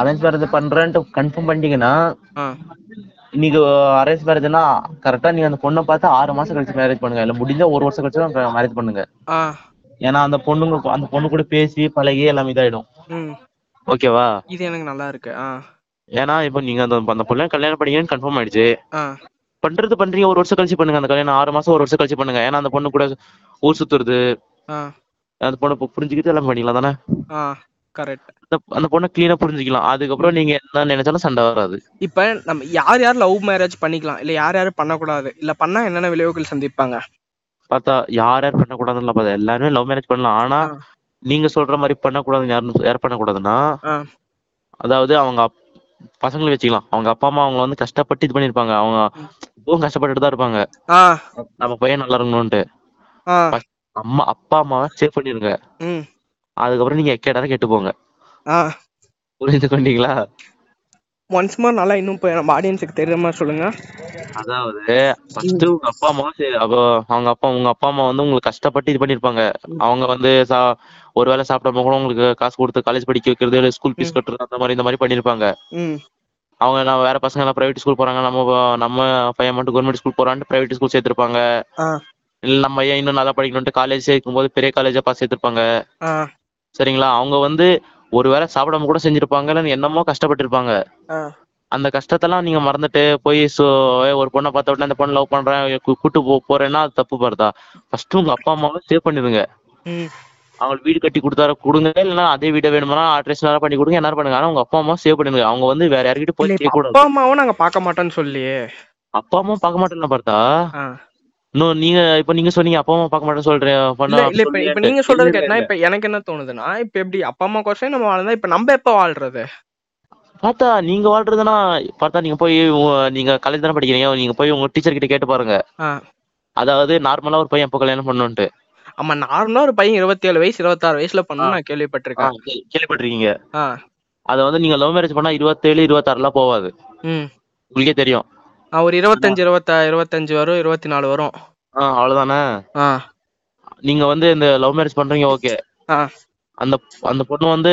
அரேஞ்ச் மேரேஜ் பண்றேன்னு கன்ஃபார்ம் பண்ணிட்டீங்கன்னா இன்னைக்கு அரேஞ்ச் மேரேஜ்னா கரெக்டா நீங்க அந்த பொண்ணை பார்த்து 6 மாசம் கழிச்சு மேரேஜ் பண்ணுங்க, இல்ல முடிஞ்சா 1 வருஷம் கழிச்சு மேரேஜ் பண்ணுங்க. ஏன்னா அந்த பொண்ணு கூட பேசி பழகி எல்லாமே இதாயிடும். ஓகேவா, இது எனக்கு நல்லா இருக்கு. ஏன்னா இப்ப நீங்க அந்த பொண்ணை கல்யாணம் பண்ணீங்கன்னு கன்ஃபார்ம் ஆயிடுச்சு, பண்றீங்க 1 வருஷம் கழிச்சு பண்ணுங்க அந்த கல்யாணம், 6 மாசம் 1 வருஷம் கழிச்சு பண்ணுங்க. ஏன்னா அந்த பொண்ணு கூட ஊர் சுத்துறது அந்த பொண்ணு புரிஞ்சுக்கிட்டு எல்லாம் பண்ணிக்கலாம் தானே. கரெக்ட், அந்த பொண்ணை கிளீனா புரிஞ்சுக்கலாம். அதுக்கப்புறம் நீங்க என்ன நினைச்சாலும் சண்டை வராது. இப்ப நம்ம யார் லவ் மேரேஜ் பண்ணிக்கலாம், இல்ல யார் பண்ணக்கூடாது, இல்ல பண்ணா என்னென்ன விளைவுகள் சந்திப்பாங்க? பார்த்தா யார் பண்ணக்கூடாதுன்னு பார்த்தா எல்லாருமே லவ் மேரேஜ் பண்ணலாம். ஆனா நீங்க சொல்ற மாதிரி பண்ணக்கூடாதுன்னு யார் பண்ணக்கூடாதுன்னா, அதாவது அவங்க பசங்களை வச்சுக்கலாம். அவங்க அப்பா அம்மா அவங்க வந்து கஷ்டப்பட்டு இது பண்ணிருப்பாங்க, அவங்க இப்பவும் கஷ்டப்பட்டு தான் இருப்பாங்க. நம்ம பையன் நல்லா இருக்கணும்ட்டு அப்பா அம்மாவை சேவ் பண்ணிருங்க. அதுக்கப்புறம் நீங்க எக்கேட்டாலும் கெட்டு போங்க. புரிஞ்சு கொண்டீங்களா? ஒன்ஸ் மோர் நல்லா இன்னும் நம்ம ஆடியன்ஸுக்கு தெரியுற மாதிரி சொல்லுங்க. அதாவது ஃபர்ஸ்ட் அப்பா அம்மா உங்க அப்பா அம்மா வந்து உங்களுக்கு கஷ்டப்பட்டு இது பண்ணிருப்பாங்க. அவங்க வந்து ஒரு வேளை சாப்பிடாம கூட உங்களுக்கு காசு கொடுத்து காலேஜ் படிக்க வைக்கிறது, இல்ல ஸ்கூல் ஃபீஸ் கட்டுறது, அந்த மாதிரி இந்த மாதிரி பண்ணிருப்பாங்க. அவங்க நான் வேற பசங்க எல்லாம் பிரைவேட் ஸ்கூல் போறாங்க, நம்ம பையன் மட்டும் கவர்மெண்ட் ஸ்கூல் போறான்னு பிரைவேட் ஸ்கூல் சேர்த்திருப்பாங்க. இல்ல நம்ம ஏன் இன்னும் நல்லா படிக்கணும்ட்டு காலேஜ் சேர்க்கும் போது பெரிய காலேஜா பாஸ் சேர்த்திருப்பாங்க. சரிங்களா, அவங்க வந்து ஒரு வேளை சாப்பிடாம கூட செஞ்சிருப்பாங்க, இல்ல என்னமோ கஷ்டப்பட்டு இருப்பாங்க. அந்த கஷ்டத்தெல்லாம் நீங்க மறந்துட்டு போய் ஒரு பொண்ணை பார்த்த உடனே அந்த பொண்ணை லவ் பண்றேன் கூட்டு போறேன்னா அது தப்பு. பார்த்தா ஃபர்ஸ்ட் உங்க அப்பா அம்மாவும் சேவ் பண்ணிடுங்க. அவங்களுக்கு வீடு கட்டி கொடுத்தார கொடுங்க, இல்லைன்னா அதே வீடை வேணும்னா ஆல்ட்ரேஷன் பண்ணி கொடுங்க, என்ன பண்ணுங்க. ஆனா உங்க அப்பா அம்மாவும் சேவ் பண்ணிடுங்க. அவங்க வந்து வேற யார்கிட்ட போய் கேட்கக்கூடாது. அப்பா அம்மாவும் நாங்க பார்க்க மாட்டோம்னு சொல்லி அப்பா அம்மாவும் பார்க்க மாட்டோம்னா பார்த்தா நீங்க இப்ப நீங்க சொன்னீங்க அப்பா அம்மா பார்க்க மாட்டேன்னு சொல்றேன். நீங்க சொல்றது கேட்டா இப்ப எனக்கு என்ன தோணுதுன்னா, இப்ப எப்படி அப்பா அம்மா கோசம் நம்ம வாழ்ந்தா இப்ப நம்ம எப்ப வாழ்றது? பார்த்தா நீங்க வாழ்றதுன்னா பார்த்தா நீங்க போய் நீங்க காலேஜ் தானே படிக்கிறீங்க, நீங்க போய் உங்க டீச்சர் கிட்ட கேட்டு பாருங்க. அதாவது நார்மலா ஒரு பையன் எப்ப கல்யாணம் பண்ணணும்ட்டு. ஆமா, நார்மலா ஒரு பையன் 27 வயசு 26 வயசுல பண்ணணும் நான் கேள்விப்பட்டிருக்கேன். கேள்விப்பட்டிருக்கீங்க? அதை வந்து நீங்க லவ் மேரேஜ் பண்ணா 27 26 போவாது, உங்களுக்கே தெரியும். ஒரு 25 வரும், 24 வரும், அவ்வளவுதானே. நீங்க வந்து இந்த லவ் மேரேஜ் பண்றீங்க, ஓகே. அந்த பொண்ணு வந்து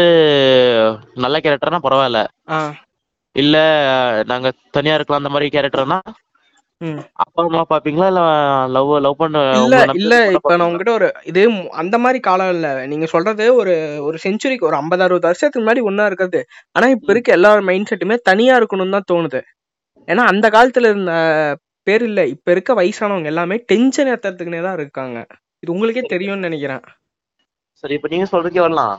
நல்ல கேரக்டர்னா பரவாயில்ல, இல்லை நாங்கள் தனியாக இருக்கலாம் அந்த மாதிரி கேரக்டர்னா அப்பா அம்மா பாப்பீங்களா இல்ல லவ் பண்ண? இல்ல இப்ப நான் உங்ககிட்ட ஒரு இது அந்த மாதிரி காலம் இல்ல, நீங்க சொல்றது ஒரு ஒரு செஞ்சுரிக்கு ஒரு 50-60 வருஷத்துக்கு முன்னாடி ஒன்னா இருக்கிறது. ஆனா இப்ப இருக்க எல்லா மைண்ட் செட்டுமே தனியா இருக்கணும்னு தான் தோணுது. ஏன்னா அந்த காலத்துல இருந்த பேர் இல்ல, இப்ப இருக்க வயசானவங்க எல்லாமே டென்ஷன் ஏத்துறதுக்குன்னே தான் இருக்காங்க. இது உங்களுக்கே தெரியும்னு நினைக்கிறேன். சரி இப்ப நீங்க சொல்றதுக்கே வரலாம்.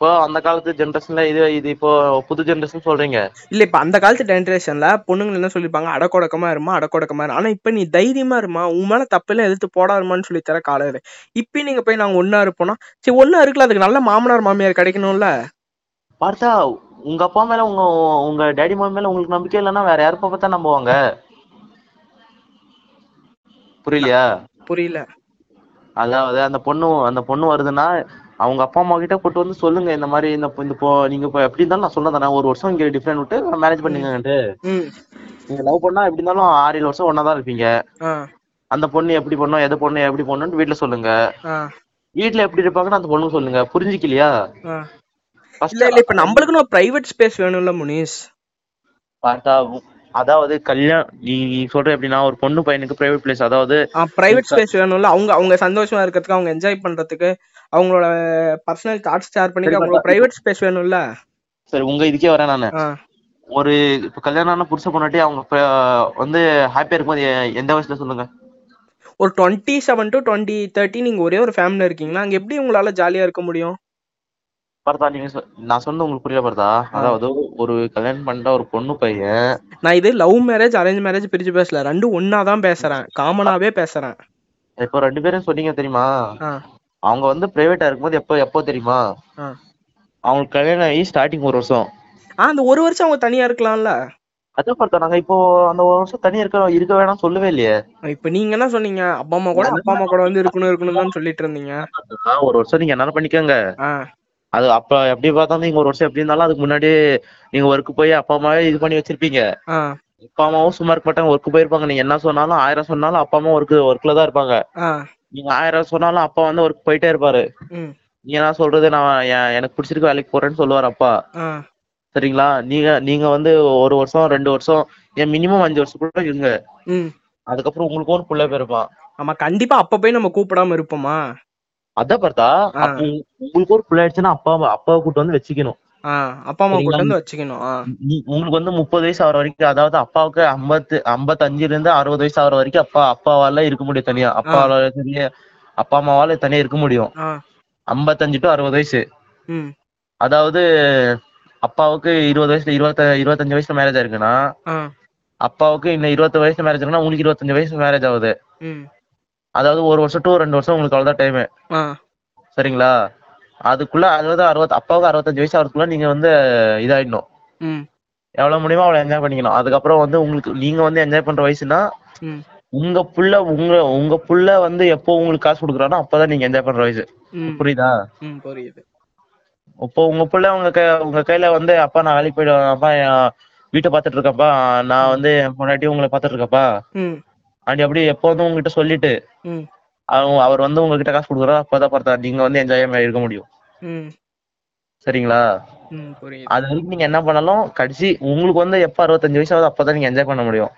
இப்போ அந்த காலத்து ஜென்ரேஷன்ல இது இப்போ புது ஜென்ரேஷன் சொல்றீங்க இல்ல, இப்ப அந்த காலத்து ஜென்ரேஷன்ல பொண்ணுங்க என்ன சொல்லிருப்பாங்க, அடக்கொடக்கமா இருமா அடக்கொடக்கமா. ஆனா இப்ப நீ தைரியமா இருமா, உன் மேல தப்பெல்லாம் எதிர்த்து போடாருமான்னு சொல்லி தர காலையில. இப்ப நீங்க போய் நாங்க ஒன்னா இருப்போம்னா சரி ஒன்னா இருக்கலாம், அதுக்கு நல்ல மாமனார் மாமியார் கிடைக்கணும்ல. பார்த்தா உங்க அப்பா மேல உங்க டேடி மாமி மேல உங்களுக்கு நம்பிக்கை இல்லைன்னா வேற யாரு பார்த்தா நம்புவாங்க? புரியலையா? புரியல. அதாவது அந்த பொண்ணு வருதுன்னா அவங்க அப்பா அம்மா கிட்ட போட்டு வந்து சொல்லுங்க, இந்த மாதிரி நீங்க எப்படி இருந்தாலும் நான் சொன்னதானே, ஒரு வருஷம் இங்க டிஃபரெண்ட் விட்டு மேரேஜ் பண்ணுங்கன்ட்டு. நீங்க லவ் பண்ணா எப்படி இருந்தாலும் 6-7 வருஷம் ஒன்னா தான் இருப்பீங்க. அந்த பொண்ணு எப்படி பண்ணும் எது பொண்ணு எப்படி பண்ணுன்னு வீட்டுல சொல்லுங்க, வீட்டுல எப்படி இருப்பாங்கன்னு அந்த பொண்ணு சொல்லுங்க. புரிஞ்சுக்கலையா? இப்ப நம்மளுக்குன்னு ஒரு பிரைவேட் ஸ்பேஸ் வேணும்ல முனிஷ். பார்த்தா அதாவது கல்யாணம் நீ சொல்ற எப்படின்னா ஒரு பொண்ணு பையனுக்கு பிரைவேட் பிளேஸ், அதாவது பிரைவேட் ஸ்பேஸ் வேணும்ல, அவங்க சந்தோஷமா இருக்கிறதுக்கு, அவங்க என்ஜாய் பண்றதுக்கு, அவங்களோட பர்சனல் தாட்ஸ் ஷேர் பண்ணிக்க அவங்களோட பிரைவேட் ஸ்பேஸ் வேணும்ல. சரி உங்க இதுக்கே வரேன் நானு. ஒரு இப்ப கல்யாணம் புருஷ பொண்ணாட்டி அவங்க வந்து ஹாப்பியா இருக்கும்போது எந்த வயசுல சொல்லுங்க? ஒரு 27 to 30 நீங்க ஒரே ஒரு ஃபேமிலியா இருக்கீங்களா, அங்க எப்படி உங்களால ஜாலியா இருக்க முடியும்? பார்த்தா நீங்க நான் சொன்னது உங்களுக்கு புரியல. பார்த்தா அதாவது ஒரு கல்யாணம் பண்ணிட்ட ஒரு பொண்ணு பையன், நான் இது லவ் மேரேஜ் அரேஞ்ச் மேரேஜ் பிரிச்சு பேசல, ரெண்டும் ஒன்னா தான் பேசுறேன், காமனாவே பேசுறேன். இப்போ ரெண்டு பேரும் சொன்னீங்க தெரியுமா, அவங்க வந்து பிரைவேட்டா இருக்கும்போது எப்போ தெரியுமா, அவங்க கல்யாணம் ஆகி ஸ்டார்டிங் 1 வருஷம் அந்த 1 வருஷம் அவங்க தனியா இருக்கலாம்ல. அதான் பார்த்தா நாங்க இப்போ அந்த 1 வருஷம் தனியா இருக்க வேணாம் சொல்லவே இல்லையே. இப்ப நீங்க என்ன சொன்னீங்க, அப்பா அம்மா கூட வந்து இருக்கணும் சொல்லிட்டு இருந்தீங்க. 1 வருஷம் நீங்க என்னால பண்ணிக்கோங்க, அது அப்ப எப்படி பார்த்தாலும் நீங்க 1 வருஷம் எப்படி இருந்தாலும் அதுக்கு முன்னாடி நீங்க ஒர்க்கு போய் அப்பா அம்மாவே இது பண்ணி வச்சிருப்பீங்க. அப்பா அம்மாவும் சும்மா இருக்க மாட்டாங்க, ஒர்க்கு போயிருப்பாங்க. நீங்க என்ன சொன்னாலும் 1000 சொன்னாலும் அப்பா அம்மா ஒர்க்ல தான் இருப்பாங்க. நீங்க 1000 சொன்னாலும் அப்பா வந்து ஒர்க் போயிட்டே இருப்பாரு. நீ என்ன சொல்றது, நான் எனக்கு பிடிச்சிருக்கு வேலைக்கு போறேன்னு சொல்லுவாரு அப்பா. சரிங்களா? நீங்க வந்து 1 வருஷம் 2 வருஷம் ஏன் மினிமம் 5 வருஷம் கூட இருங்க, அதுக்கப்புறம் உங்களுக்கு ஒரு புள்ள போயிருப்பான். ஆமா கண்டிப்பா. அப்ப போய் நம்ம கூப்பிடாம இருப்போமா? அதான் பார்த்தா உங்களுக்கு ஒரு பிள்ளை ஆயிடுச்சுன்னா அப்பாவை கூட்டு வந்து வச்சுக்கணும், அப்பா அம்மா கூட்டு வந்து வச்சுக்கணும். உங்களுக்கு வந்து 30 வயசு ஆகிற வரைக்கும், அதாவது அப்பாவுக்கு 55-65 ஆகிற வரைக்கும் அப்பாவால இருக்க முடியும் தனியா, அப்பா அம்மாவால தனியா இருக்க முடியும். 55 to 60 வயசு, அதாவது அப்பாவுக்கு 20 வயசுல 25 வயசுல மேரேஜ் ஆயிருக்குன்னா அப்பாவுக்கு இன்னும் 20 வயசுல மேரேஜ் இருக்குன்னா உங்களுக்கு 25 வயசுல மேரேஜ் ஆகுது. அதாவது 1 வருஷம் to 2 வருஷம் உங்களுக்கு அவ்வளவுதான் டைமு. சரிங்களா? அதுக்குள்ள அதாவது அப்பாவுக்கு 65 வயசு ஆகுறதுக்குள்ள நீங்க வந்து இதாயிடணும், எவ்வளவு முடியுமோ அவ்வளவு என்ஜாய் பண்ணிக்கணும். அதுக்கப்புறம் வந்து உங்களுக்கு நீங்க வந்து என்ஜாய் பண்ற வயசுனா உங்க புள்ள வந்து எப்போ உங்களுக்கு காசு கொடுக்குறானோ அப்பதான் நீங்க என்ஜாய் பண்ற வயசு. புரியுதா? புரியுது. இப்போ உங்க புள்ள உங்க கையில வந்து அப்பா நான் வேலைக்கு போயிடுவேன், அப்பா என் வீட்டை பாத்துட்டு இருக்கப்பா, நான் வந்து முன்னாடி உங்களை பாத்துட்டு இருக்கப்பா அண்ட் அப்படி எப்போதும் உங்ககிட்ட சொல்லிட்டு அவர் வந்து உங்ககிட்ட காசு கொடுக்குறாரு, அப்பதான் பார்த்தா நீங்க வந்து என்ஜாய் இருக்க முடியும். சரிங்களா? அது வரைக்கும் நீங்க என்ன பண்ணாலும் கடைசி உங்களுக்கு வந்து எப்ப 65 வயசு ஆகுது அப்பதான் நீங்க என்ஜாய் பண்ண முடியும்.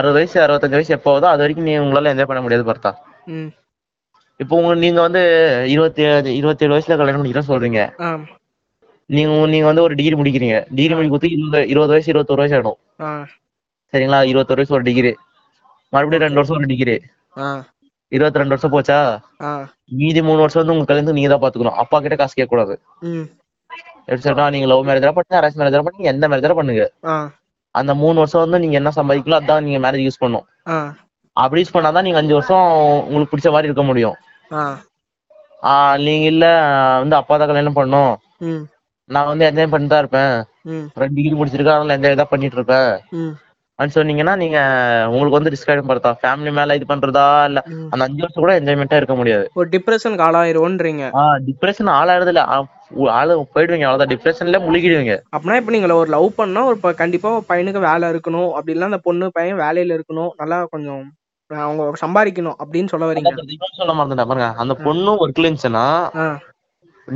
60 வயசு 65 வயசு எப்போ ஆகுதோ அது வரைக்கும் நீங்க உங்களால என்ஜாய் பண்ண முடியாது. பார்த்தா இப்போ நீங்க வந்து 27 வயசுல கல்யாணம் பண்ணிக்கிறேன்னு சொல்றீங்க, நீங்க வந்து ஒரு டிகிரி முடிக்கிறீங்க, டிகிரி முடிக்கிறது 20 வயசு 21 வயசு ஆயிடும். சரிங்களா? 21 வயசு ஒரு டிகிரி, மறுபடியும் 2 வருஷம் ஒரு டிகிரி, 22 வருஷம் போச்சா. மீதி 3 வருஷம் வந்து உங்க கல்யாணத்துக்கு நீங்க தான் பாத்துக்கணும், அப்பா கிட்ட காசு கேட்க கூடாது. எப்படி சொல்றா, நீங்க லவ் மேரேஜா பண்ணுங்க, அரேஞ்ச் மேரேஜா பண்ணுங்க, எந்த மேரேஜா பண்ணுங்க, அந்த 3 வருஷம் வந்து நீங்க என்ன சம்பாதிக்கலாம் அதான் நீங்க மேரேஜ் யூஸ் பண்ணும். அப்படி யூஸ் பண்ணாதான் நீங்க 5 வருஷம் உங்களுக்கு பிடிச்ச மாதிரி இருக்க முடியும். நீங்க இல்ல வந்து அப்பா தான் கல்யாணம் பண்ணும், நான் வந்து என்ஜாய் பண்ணிட்டு தான் இருப்பேன், 2 டிகிரி முடிச்சிருக்கேன் அதனால என்ஜாய் தான் பண்ணிட்டு இருப்பேன் சொன்னீங்கன்னா நீங்க உங்களுக்கு வந்து ரிஸ்க் ஆயிடும். பார்த்தா ஃபேமிலி மேல இது பண்றதா இல்ல அந்த 5 வருஷம் கூட என்ஜாய்மெண்டா இருக்க முடியாது, ஒரு டிப்ரெஷனுக்கு ஆளாயிரும்ன்றீங்க. டிப்ரெஷன் ஆளாயிடுது இல்ல, ஆளு போயிடுவீங்க, அவ்வளவுதான், டிப்ரெஷன்ல முழுகிடுவீங்க. அப்படின்னா இப்ப நீங்க ஒரு லவ் பண்ணா ஒரு கண்டிப்பா பையனுக்கு வேலை இருக்கணும், அப்படி இல்ல அந்த பொண்ணு பையன் வேலையில இருக்கணும், நல்லா கொஞ்சம் அவங்க சம்பாதிக்கணும் அப்படின்னு சொல்ல வரீங்க. சொல்ல மாட்டேன் பாருங்க, அந்த பொண்ணும் ஒர்க்ல இருந்துச்சுன்னா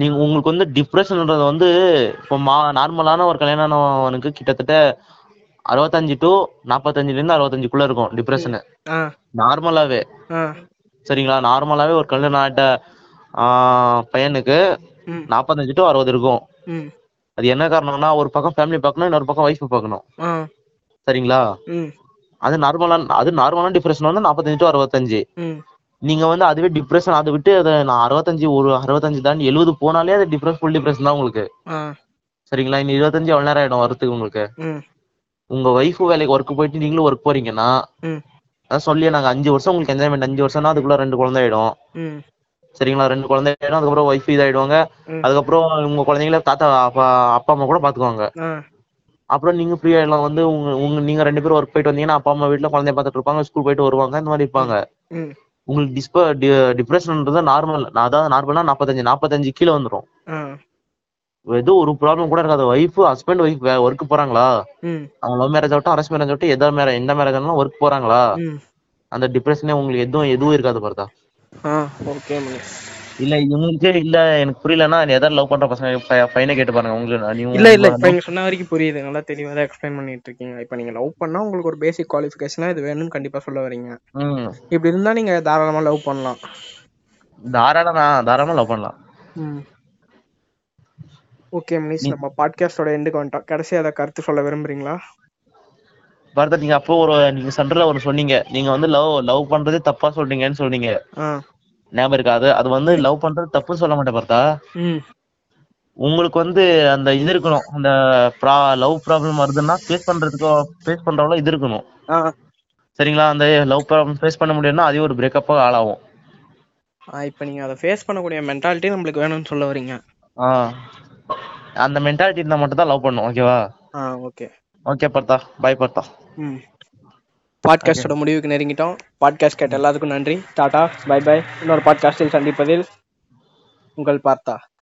நீங்கள் உங்களுக்கு வந்து டிப்ரெஷன்ன்றது வந்து இப்போ நார்மலான ஒரு கல்யாணவனுக்கு கிட்டத்தட்ட 65 to 45 இருக்கும் டிப்ரெஷனு நார்மலாகவே. சரிங்களா, நார்மலாகவே ஒரு கல்யாணம் ஆகிட்ட பையனுக்கு 45 to 60 இருக்கும். அது என்ன காரணம்னா, ஒரு பக்கம் ஃபேமிலி பார்க்கணும், இன்னொரு பக்கம் வைஃப் பார்க்கணும். சரிங்களா, அது நார்மலான டிப்ரெஷன் வந்து 45 to 65. நீங்க வந்து அதுவே டிப்ரெஷன் அதை விட்டு அதை 65 தாண்டி 70 போனாலே அது ஃபுல் டிப்ரெஷன் தான் உங்களுக்கு. சரிங்களா, இன்னும் 25 எவ்வளவு நேரம் ஆயிடும் வரதுக்கு உங்களுக்கு. உங்க ஒய்ஃப் வேலைக்கு ஒர்க் போயிட்டு நீங்களும் ஒர்க் போறீங்கன்னா அதான் சொல்லி நாங்க 5 வருஷம் உங்களுக்கு என்ஜாய்மெண்ட் 5 வருஷம்னா அதுக்குள்ள 2 குழந்தை ஆயிடும். சரிங்களா, 2 குழந்தை ஆயிடும். அதுக்கப்புறம் ஒய்ஃப் இதாயிடுவாங்க. அதுக்கப்புறம் உங்க குழந்தைங்கள தாத்தா அப்பா அம்மா கூட பாத்துக்குவாங்க. அப்புறம் நீங்க ஃப்ரீ ஆயிடலாம். வந்து நீங்க 2 பேரும் ஒர்க் போயிட்டு வந்தீங்கன்னா அப்பா அம்மா வீட்டுல குழந்தைய பாத்துட்டு இருப்பாங்க, ஸ்கூல் போயிட்டு வருவாங்க, இந்த மாதிரி இருப்பாங்க. உங்களுக்கு டிப்ரெஷன்ன்றது நார்மல், அதாவது நார்மலா 45 கீழே வந்துடும். ஏதோ ஒரு ப்ராப்ளம் கூட இருக்காது. ஒய்ஃப் ஹஸ்பண்ட் ஒய்ஃப் ஒர்க் போறாங்களா, அவங்க லவ் மேரேஜ் ஆகட்டும் அரேஞ்ச் மேரேஜ் ஆகட்டும் எந்த மேரேஜ் ஆனாலும் ஒர்க் போறாங்களா, அந்த டிப்ரெஷனே உங்களுக்கு எதுவும் இருக்காது. பார்த்தா இல்ல இவங்களுக்கே இல்ல எனக்கு புரியலன்னா எதாவது லவ் பண்ற பசங்க பையனை கேட்டு பாருங்க. உங்களுக்கு இல்ல இல்ல இப்ப நீங்க சொன்ன வரைக்கும் புரியுது, நல்லா தெளிவா எக்ஸ்பிளைன் பண்ணிட்டு இருக்கீங்க. இப்ப நீங்க லவ் பண்ணா உங்களுக்கு ஒரு பேசிக் குவாலிஃபிகேஷனா இது வேணும்னு கண்டிப்பா சொல்ல வரீங்க. இப்படி இருந்தா நீங்க தாராளமா லவ் பண்ணலாம், தாராளமா லவ் பண்ணலாம். ஓகே முனிஷ், நம்ம பாட்காஸ்டோட எண்டுக்கு வந்துட்டோம். கடைசியா அதை கருத்து சொல்ல விரும்புறீங்களா? பார்த்தா நீங்க அப்போ நீங்க சென்டர்ல சொன்னீங்க, நீங்க வந்து லவ் பண்றதே தப்பா சொல்றீங்கன்னு சொன்னீங்க, ஞாபகம் இருக்காது. அது வந்து லவ் பண்றது தப்புன்னு சொல்ல மாட்டேன் பார்த்தா. உங்களுக்கு வந்து அந்த இது இருக்கணும், அந்த லவ் ப்ராப்ளம் வருதுன்னா ஃபேஸ் பண்றவளோ இது இருக்கணும். சரிங்களா, அந்த லவ் ப்ராப்ளம் ஃபேஸ் பண்ண முடியும்னா அதே ஒரு பிரேக்கப் ஆளாகும். இப்ப நீங்க அதை ஃபேஸ் பண்ணக்கூடிய மென்டாலிட்டி நம்மளுக்கு வேணும்னு சொல்ல வரீங்க. அந்த மென்டாலிட்டி இருந்தா மட்டும் தான் லவ் பண்ணும். ஓகேவா? ஓகே ஓகே பார்த்தா, பாய் பார்த்தா. பாட்காஸ்டோட முடிவுக்கு நெருங்கிட்டோம். பாட்காஸ்ட் கேட்ட எல்லாத்துக்கும் நன்றி. Tata, bye bye. இன்னொரு பாட்காஸ்டில் சந்திப்பதில் உங்கள் பார்த்தா.